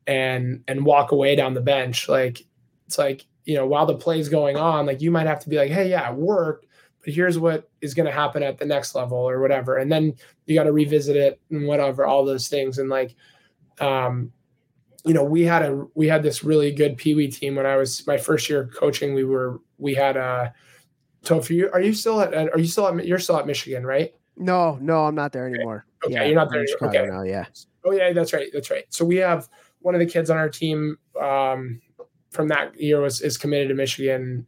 and, and walk away down the bench. Like, it's like, you know, while the play's going on, like you might have to be like, hey, yeah, it worked, but here's what is going to happen at the next level or whatever. And then you got to revisit it and whatever, all those things. And like, um, you know, we had a, we had this really good peewee team when I was my first year coaching. We were, we had a, Topher, you, are you still at, are you still at, you're still at Michigan, right? No, no, I'm not there anymore. Okay. Yeah, you're not there anymore. Okay. Now, yeah. Oh yeah, that's right. That's right. So we have one of the kids on our team, um, from that year was, is committed to Michigan.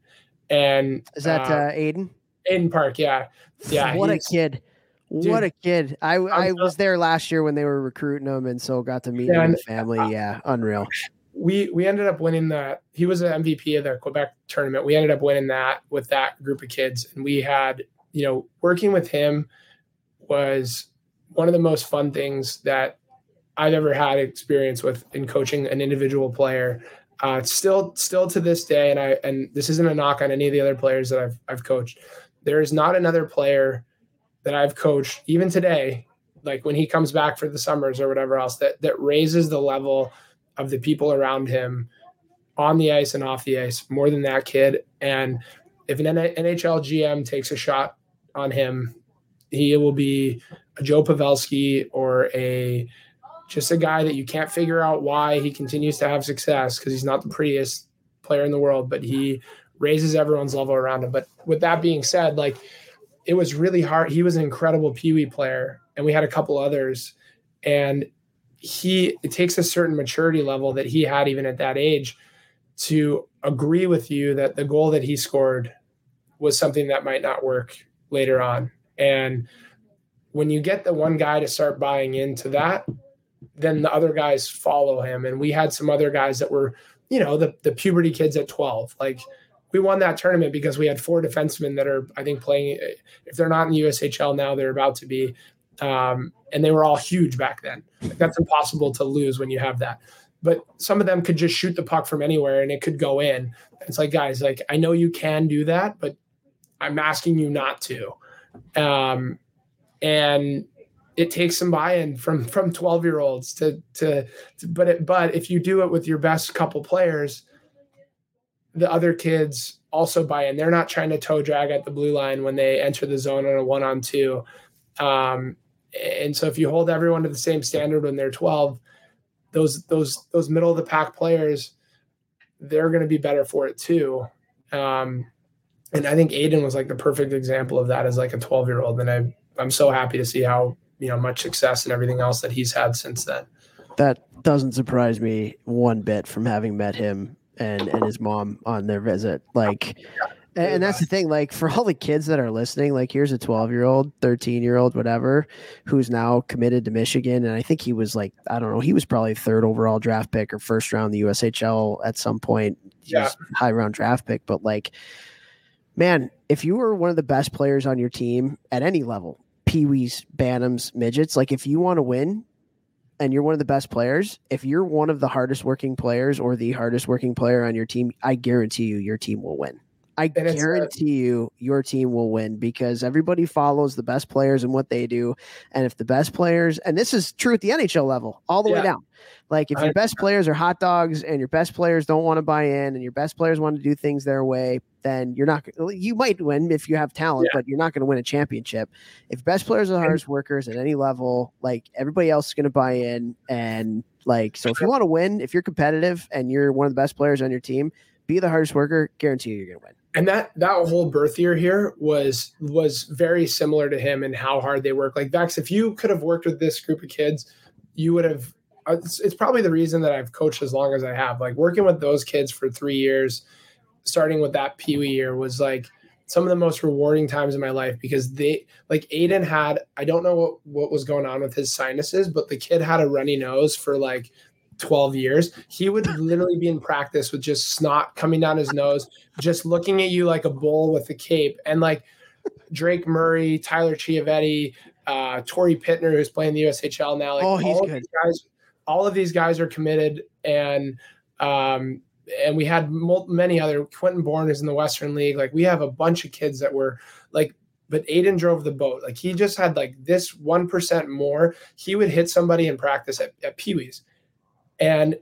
And is that, uh, uh Aiden? Aiden Park. Yeah. Yeah. What a kid. Dude, what a kid. I, I was there last year when they were recruiting him, and so got to meet yeah, him and the family. Uh, yeah, unreal. We we ended up winning that. He was the M V P of the Quebec tournament. We ended up winning that with that group of kids. And we had, you know, working with him was one of the most fun things that I've ever had experience with in coaching an individual player. Uh, still still to this day, and I and this isn't a knock on any of the other players that I've I've coached. There is not another player that I've coached even today, like when he comes back for the summers or whatever else, that, that raises the level of the people around him on the ice and off the ice more than that kid. And if an N H L G M takes a shot on him, he will be a Joe Pavelski or a, just a guy that you can't figure out why he continues to have success, because he's not the prettiest player in the world, but he raises everyone's level around him. But with that being said, like, it was really hard. He was an incredible peewee player, and we had a couple others. And he, it takes a certain maturity level that he had even at that age to agree with you that the goal that he scored was something that might not work later on. And when you get the one guy to start buying into that, then the other guys follow him. And we had some other guys that were, you know, the, the puberty kids at twelve, like, we won that tournament because we had four defensemen that are, I think, playing. If they're not in the U S H L now, they're about to be. Um, and they were all huge back then. Like, that's impossible to lose when you have that. But some of them could just shoot the puck from anywhere and it could go in. It's like, guys, like, I know you can do that, but I'm asking you not to. Um, and it takes some buy-in from from twelve-year-olds to, to to. But it, but if you do it with your best couple players, the other kids also buy in. They're not trying to toe drag at the blue line when they enter the zone on a one on two. Um, and so if you hold everyone to the same standard when they're twelve, those, those, those middle of the pack players, they're going to be better for it too. Um, and I think Aiden was like the perfect example of that as like a twelve year old. And I, I'm so happy to see how, you know, much success and everything else that he's had since then. That doesn't surprise me one bit from having met him and and his mom on their visit. Like, and that's the thing, like, for all the kids that are listening, like, here's a twelve year old, thirteen year old, whatever, who's now committed to Michigan. And I think he was like, I don't know, he was probably third overall draft pick or first round, the U S H L at some point, yeah, high round draft pick. But like, man, if you were one of the best players on your team at any level, peewees, bantams, midgets, like, if you want to win, and you're one of the best players, if you're one of the hardest working players or the hardest working player on your team, I guarantee you your team will win. I guarantee you your team will win, because everybody follows the best players and what they do. And if the best players, and this is true at the N H L level, all the yeah. way down, like, if your best players are hot dogs and your best players don't want to buy in and your best players want to do things their way, then you're not, you might win if you have talent, yeah. but you're not going to win a championship. If best players are the hardest workers at any level, like, everybody else is going to buy in. And like, so if you want to win, if you're competitive and you're one of the best players on your team, be the hardest worker, guarantee you you're going to win. And that that whole birth year here was was very similar to him and how hard they work. Like, Vax, if you could have worked with this group of kids, you would have – it's probably the reason that I've coached as long as I have. Like, working with those kids for three years, starting with that peewee year, was, like, some of the most rewarding times in my life, because they – like, Aiden had – I don't know what, what was going on with his sinuses, but the kid had a runny nose for, like – twelve years. He would literally be in practice with just snot coming down his nose, just looking at you like a bull with a cape. And like Drake Murray, Tyler Chiavetti, uh, Torrey Pittner, who's playing the U S H L now. Like, oh, he's all good. Of these guys, all of these guys are committed. And, um, and we had many other, Quentin Bourne is in the Western League. Like, we have a bunch of kids that were like, but Aiden drove the boat. Like he just had like this one percent more. He would hit somebody in practice at, at Pee Wee's, and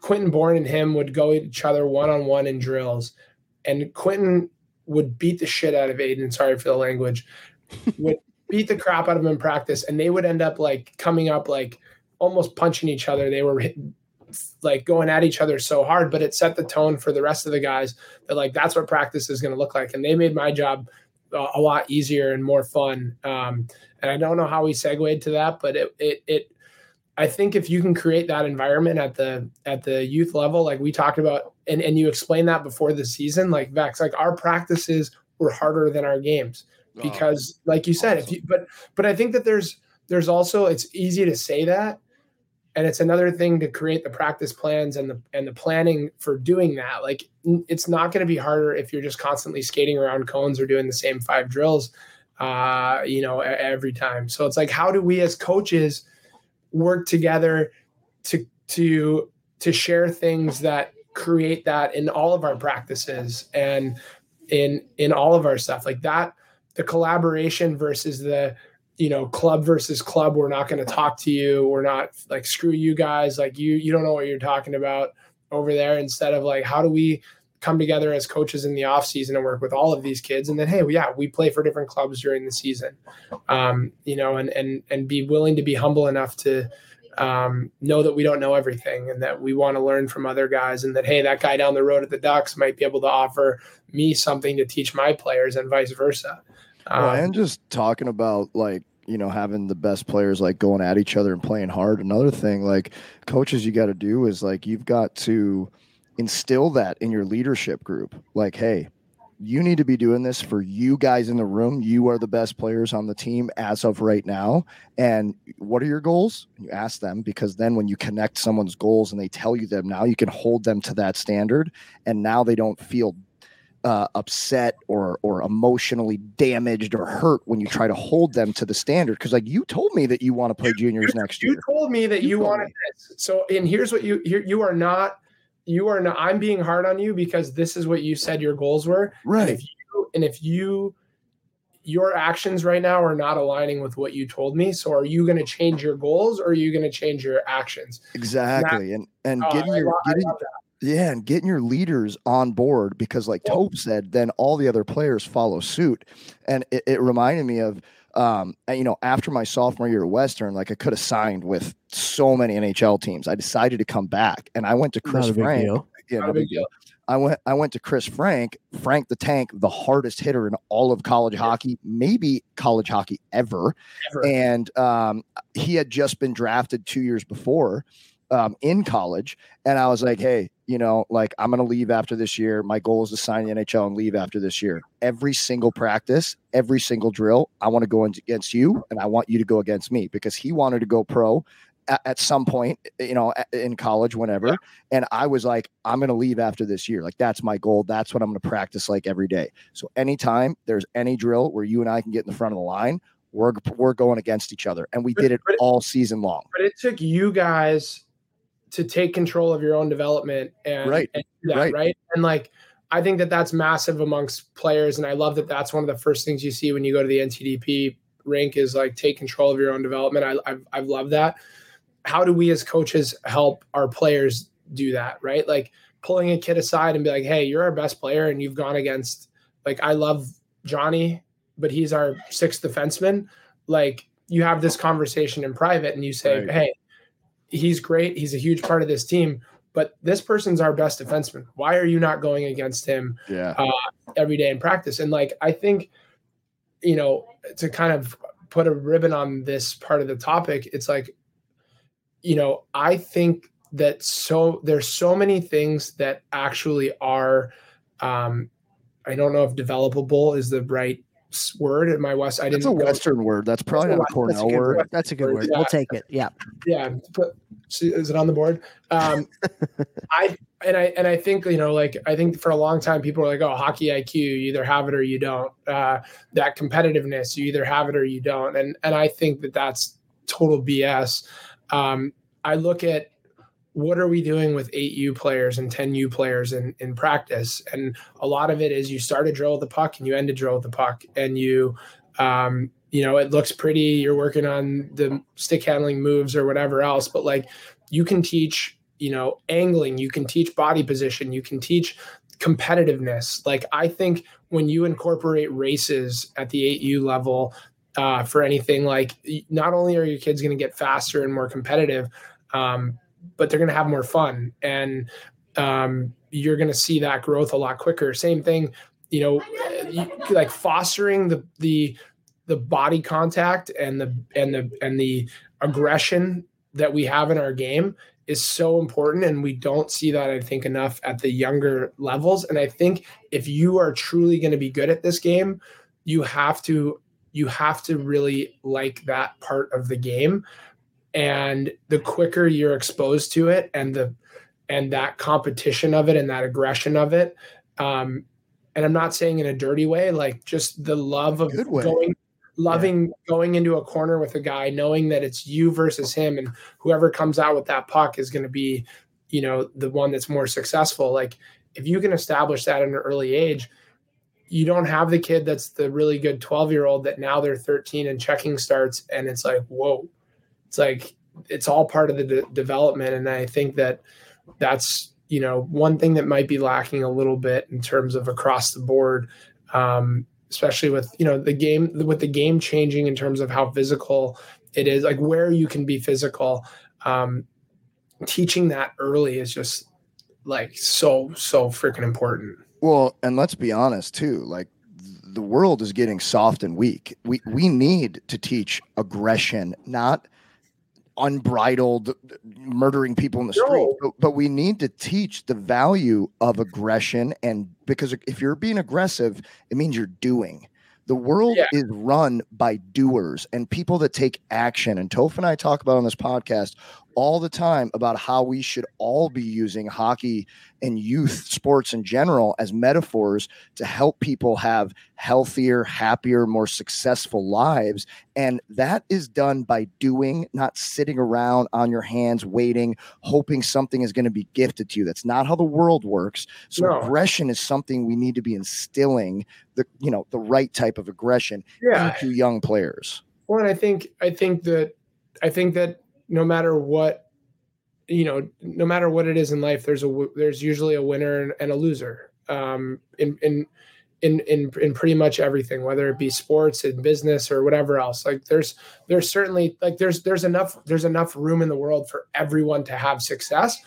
Quentin Bourne and him would go at each other one-on-one in drills, and Quentin would beat the shit out of Aiden. Sorry for the language. Would beat the crap out of him in practice. And they would end up like coming up, like almost punching each other. They were hitting, like going at each other so hard, but it set the tone for the rest of the guys that like, that's what practice is going to look like. And they made my job a, a lot easier and more fun. Um, and I don't know how we segued to that, but it, it, it, I think if you can create that environment at the, at the youth level, like we talked about, and, and you explained that before the season, like Vex, like our practices were harder than our games because oh, like you said, awesome. if you, but, but I think that there's, there's also, it's easy to say that. And it's another thing to create the practice plans and the and the planning for doing that. Like it's not going to be harder if you're just constantly skating around cones or doing the same five drills, uh, you know, every time. So it's like, how do we as coaches work together to to to share things that create that in all of our practices and in in all of our stuff like that? The collaboration versus the you know, club versus club, we're not going to talk to you. We're not like, screw you guys. Like you, you don't know what you're talking about over there, instead of like, how do we come together as coaches in the off season and work with all of these kids? And then, hey, well, yeah, we play for different clubs during the season, um, you know, and, and, and be willing to be humble enough to um, know that we don't know everything and that we want to learn from other guys, and that, hey, that guy down the road at the Ducks might be able to offer me something to teach my players, and vice versa. Um, well, and just talking about like, you know, having the best players like going at each other and playing hard. Another thing like coaches, you got to do is like, you've got to instill that in your leadership group. Like, hey, you need to be doing this for you guys in the room. You are the best players on the team as of right now. And what are your goals? You ask them, because then when you connect someone's goals and they tell you them, now you can hold them to that standard. And now they don't feel Uh, upset or or emotionally damaged or hurt when you try to hold them to the standard, because like you told me that you want to play juniors you, next year. You told me that you, you wanted me. this. So and here's what you here, you are not you are not. I'm being hard on you because this is what you said your goals were. Right. And if you, and if you your actions right now are not aligning with what you told me, so are you going to change your goals or are you going to change your actions? Exactly. That, and and uh, getting your I love, getting. I love that. Yeah, and getting your leaders on board, because like Tope said, then all the other players follow suit. And it, it reminded me of, um, you know, after my sophomore year at Western, like I could have signed with so many N H L teams. I decided to come back, and I went to Chris Frank. Yeah, no big deal. I went I went to Chris Frank, Frank the Tank, the hardest hitter in all of college hockey, maybe college hockey ever. ever. And um, he had just been drafted two years before um, in college. And I was like, hey, you know, like I'm going to leave after this year. My goal is to sign the N H L and leave after this year. Every single practice, every single drill, I want to go against you and I want you to go against me, because he wanted to go pro at, at some point, you know, in college, whenever. Yeah. And I was like, I'm going to leave after this year. Like, that's my goal. That's what I'm going to practice like every day. So anytime there's any drill where you and I can get in the front of the line, we're, we're going against each other. And we but, did it, it all season long. But it took you guys to take control of your own development and, right. and do that, right. right. And like, I think that that's massive amongst players. And I love that that's one of the first things you see when you go to the N T D P rink is like, take control of your own development. I, I've, I've loved that. How do we as coaches help our players do that? Right. Like pulling a kid aside and be like, hey, you're our best player. And you've gone against, like, I love Johnny, but he's our sixth defenseman. Like you have this conversation in private and you say, right. hey, he's great. He's a huge part of this team, but this person's our best defenseman. Why are you not going against him yeah. uh, every day in practice? And like, I think, you know, to kind of put a ribbon on this part of the topic, it's like, you know, I think that so there's so many things that actually are, um, I don't know if developable is the right word at my West. I didn't. It's a Western word. That's probably not a Cornell word. That's a good word. We'll take it. Yeah. Yeah. But is it on the board? Um, I and I and I think you know, like I think for a long time people were like, oh, hockey I Q, you either have it or you don't. Uh, that competitiveness, you either have it or you don't. And and I think that that's total B S. Um, I look at what are we doing with eight U players and ten U players in, in practice? And a lot of it is you start a drill with the puck and you end a drill with the puck, and you Um, you know, it looks pretty, you're working on the stick handling moves or whatever else, but like you can teach, you know, angling, you can teach body position, you can teach competitiveness. Like I think when you incorporate races at the eight U level uh, for anything, like not only are your kids going to get faster and more competitive, um, but they're going to have more fun, and um, you're going to see that growth a lot quicker. Same thing, you know, like fostering the, the, the body contact and the, and the, and the aggression that we have in our game is so important. And we don't see that, I think, enough at the younger levels. And I think if you are truly going to be good at this game, you have to, you have to really like that part of the game. And the quicker you're exposed to it and the, and that competition of it and that aggression of it, um, and I'm not saying in a dirty way, like just the love of going, loving, yeah. going into a corner with a guy, knowing that it's you versus him, and whoever comes out with that puck is going to be, you know, the one that's more successful. Like if you can establish that at an early age, you don't have the kid that's the really good twelve year old that now they're thirteen and checking starts. And it's like, whoa, it's like, it's all part of the de- development. And I think that that's, you know, one thing that might be lacking a little bit in terms of across the board, um, especially with, you know, the game, with the game changing in terms of how physical it is, like where you can be physical. Um, teaching that early is just like so, so freaking important. Well, and let's be honest too, like the world is getting soft and weak. We, we need to teach aggression, not unbridled murdering people in the street, but, but we need to teach the value of aggression. And because if you're being aggressive, it means you're doing. The world yeah. is run by doers and people that take action. And Toph and I talk about on this podcast all the time about how we should all be using hockey and youth sports in general as metaphors to help people have healthier, happier, more successful lives. And that is done by doing, not sitting around on your hands, waiting, hoping something is going to be gifted to you. That's not how the world works. So no. aggression is something we need to be instilling, the, you know, the right type of aggression yeah. into young players. Well, and I think, I think that, I think that no matter what, you know, no matter what it is in life, there's a, there's usually a winner and a loser um, in, in, in, in, in pretty much everything, whether it be sports and business or whatever else. Like there's, there's certainly like, there's, there's enough, there's enough room in the world for everyone to have success,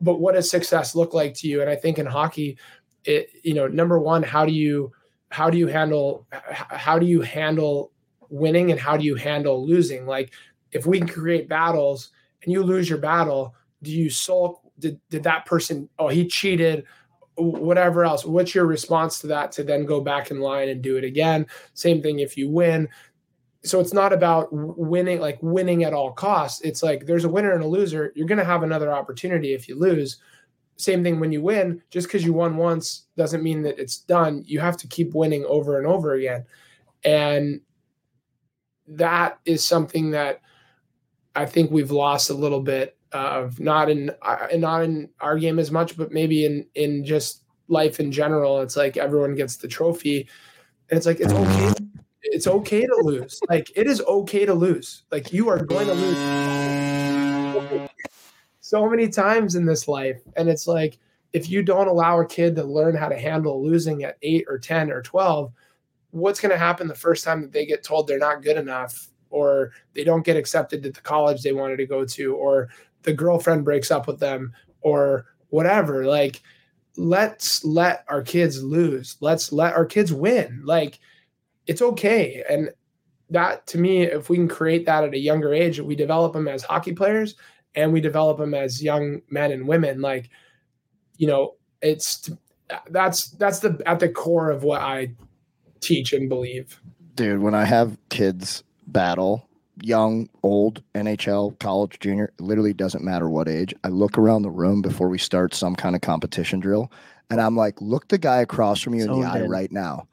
but what does success look like to you? And I think in hockey, it, you know, number one, how do you, how do you handle, how do you handle winning and how do you handle losing? Like, if we can create battles and you lose your battle, do you sulk? Did, did that person, oh, he cheated, whatever else. What's your response to that to then go back in line and do it again? Same thing if you win. So it's not about winning, like winning at all costs. It's like there's a winner and a loser. You're going to have another opportunity if you lose. Same thing when you win. Just because you won once doesn't mean that it's done. You have to keep winning over and over again. And that is something that I think we've lost a little bit of, not in uh, not in our game as much, but maybe in, in just life in general. It's like everyone gets the trophy, and it's like it's okay, it's okay to lose. Like it is okay to lose. Like you are going to lose so many times in this life, and it's like if you don't allow a kid to learn how to handle losing at eight or ten or twelve, what's going to happen the first time that they get told they're not good enough, or they don't get accepted at the college they wanted to go to, or the girlfriend breaks up with them, or whatever? Like, let's let our kids lose. Let's let our kids win. Like, it's okay. And that, to me, if we can create that at a younger age, we develop them as hockey players and we develop them as young men and women. Like, you know, it's, that's, that's the, at the core of what I teach and believe. Dude, when I have kids battle, young, old, N H L, college, junior, it literally doesn't matter what age, I look around the room before we start some kind of competition drill, and I'm like, look the guy across from you so in the good. Eye right now.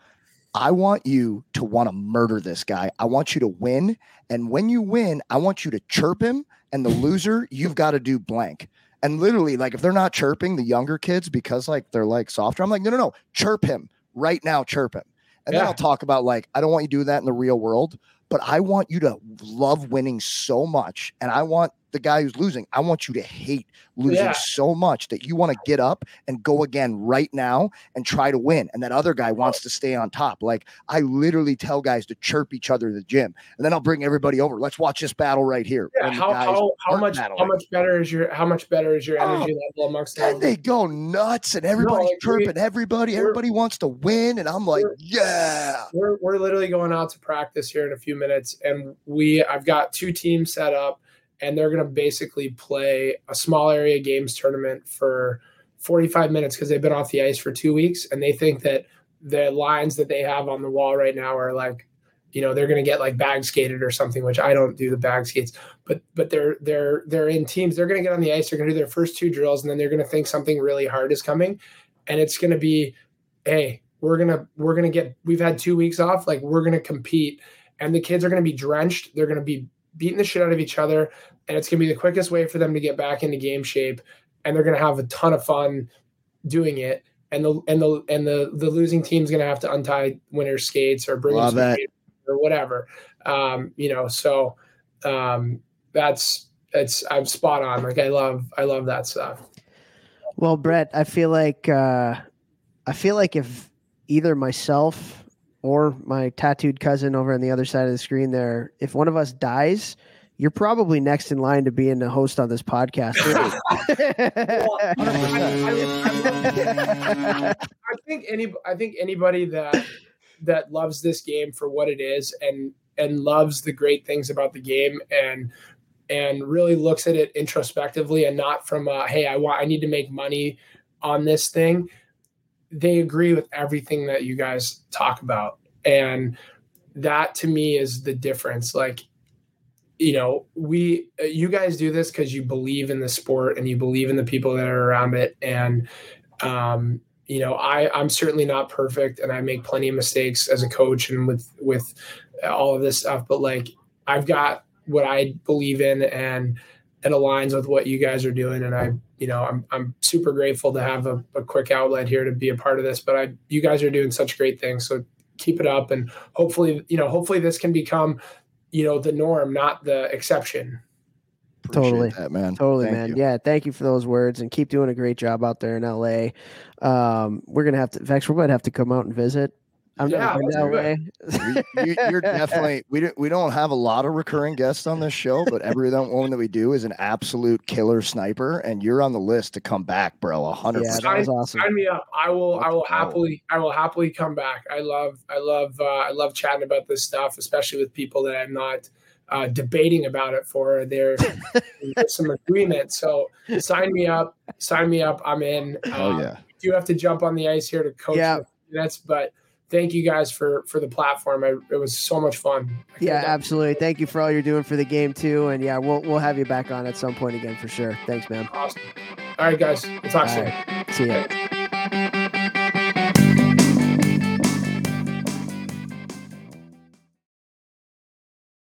I want you to want to murder this guy. I want you to win, and when you win, I want you to chirp him, and the loser, you've got to do blank. And literally, like, if they're not chirping, the younger kids, because, like, they're, like, softer, I'm like, no, no, no, chirp him. Right now, chirp him. And yeah. then I'll talk about, like, I don't want you to do that in the real world, but I want you to love winning so much. And I want the guy who's losing, I want you to hate losing yeah. so much that you want to get up and go again right now and try to win. And that other guy wants to stay on top. Like, I literally tell guys to chirp each other in the gym, and then I'll bring everybody over. Let's watch this battle right here. Yeah, how how, how much how right much here. better is your how much better is your energy oh, level amongst them? And they go nuts, and everybody's no, chirping we, everybody. Everybody wants to win, and I'm like, we're, yeah. We're we're literally going out to practice here in a few minutes, and we I've got two teams set up. And they're going to basically play a small area games tournament for forty-five minutes because they've been off the ice for two weeks. And they think that the lines that they have on the wall right now are like, you know, they're going to get like bag skated or something, which I don't do the bag skates, but, but they're, they're, they're in teams. They're going to get on the ice. They're going to do their first two drills. And then they're going to think something really hard is coming. And it's going to be, hey, we're going to, we're going to get, we've had two weeks off. Like, we're going to compete, and the kids are going to be drenched. They're going to be beating the shit out of each other, and it's going to be the quickest way for them to get back into game shape. And they're going to have a ton of fun doing it. And the, and the, and the, the losing team's going to have to untie winner's skates or bring them skates or whatever. Um, you know, so um, that's, it's, I'm spot on. Like, I love, I love that stuff. Well, Brett, I feel like, uh, I feel like if either myself or my tattooed cousin over on the other side of the screen there, if one of us dies, you're probably next in line to being a host on this podcast. I think any, I think anybody that that loves this game for what it is, and and loves the great things about the game, and and really looks at it introspectively and not from a, hey, I want, I need to make money on this thing. They agree with everything that you guys talk about. And that to me is the difference. Like, you know, we, you guys do this because you believe in the sport and you believe in the people that are around it. And, um, you know, I, I'm certainly not perfect, and I make plenty of mistakes as a coach and with, with all of this stuff, but like, I've got what I believe in, and it aligns with what you guys are doing. And I, you know, I'm I'm super grateful to have a, a quick outlet here to be a part of this, but I, you guys are doing such great things. So keep it up. And hopefully, you know, hopefully this can become, you know, the norm, not the exception. Appreciate totally. That, man. Totally, thank man. You. Yeah. Thank you for those words, and keep doing a great job out there in L A. Um, we're going to have to, in fact, we're going to have to come out and visit. I'm yeah, not way. you, you're definitely we don't we don't have a lot of recurring guests on this show, but every one that we do is an absolute killer sniper, and you're on the list to come back, bro. A hundred percent. That was awesome. Sign me up. I will. That's I will cool. happily. I will happily come back. I love. I love. Uh, I love chatting about this stuff, especially with people that I'm not uh, debating about it for. There's some agreement. So sign me up. Sign me up. I'm in. Um, oh yeah. You have to jump on the ice here to coach. Yeah. That's but. Thank you guys for, for the platform. I, it was so much fun. Yeah, absolutely. Thank you for all you're doing for the game too. And yeah, we'll, we'll have you back on at some point again for sure. Thanks, man. Awesome. All right, guys. We'll talk all soon. Right. See ya. Thanks.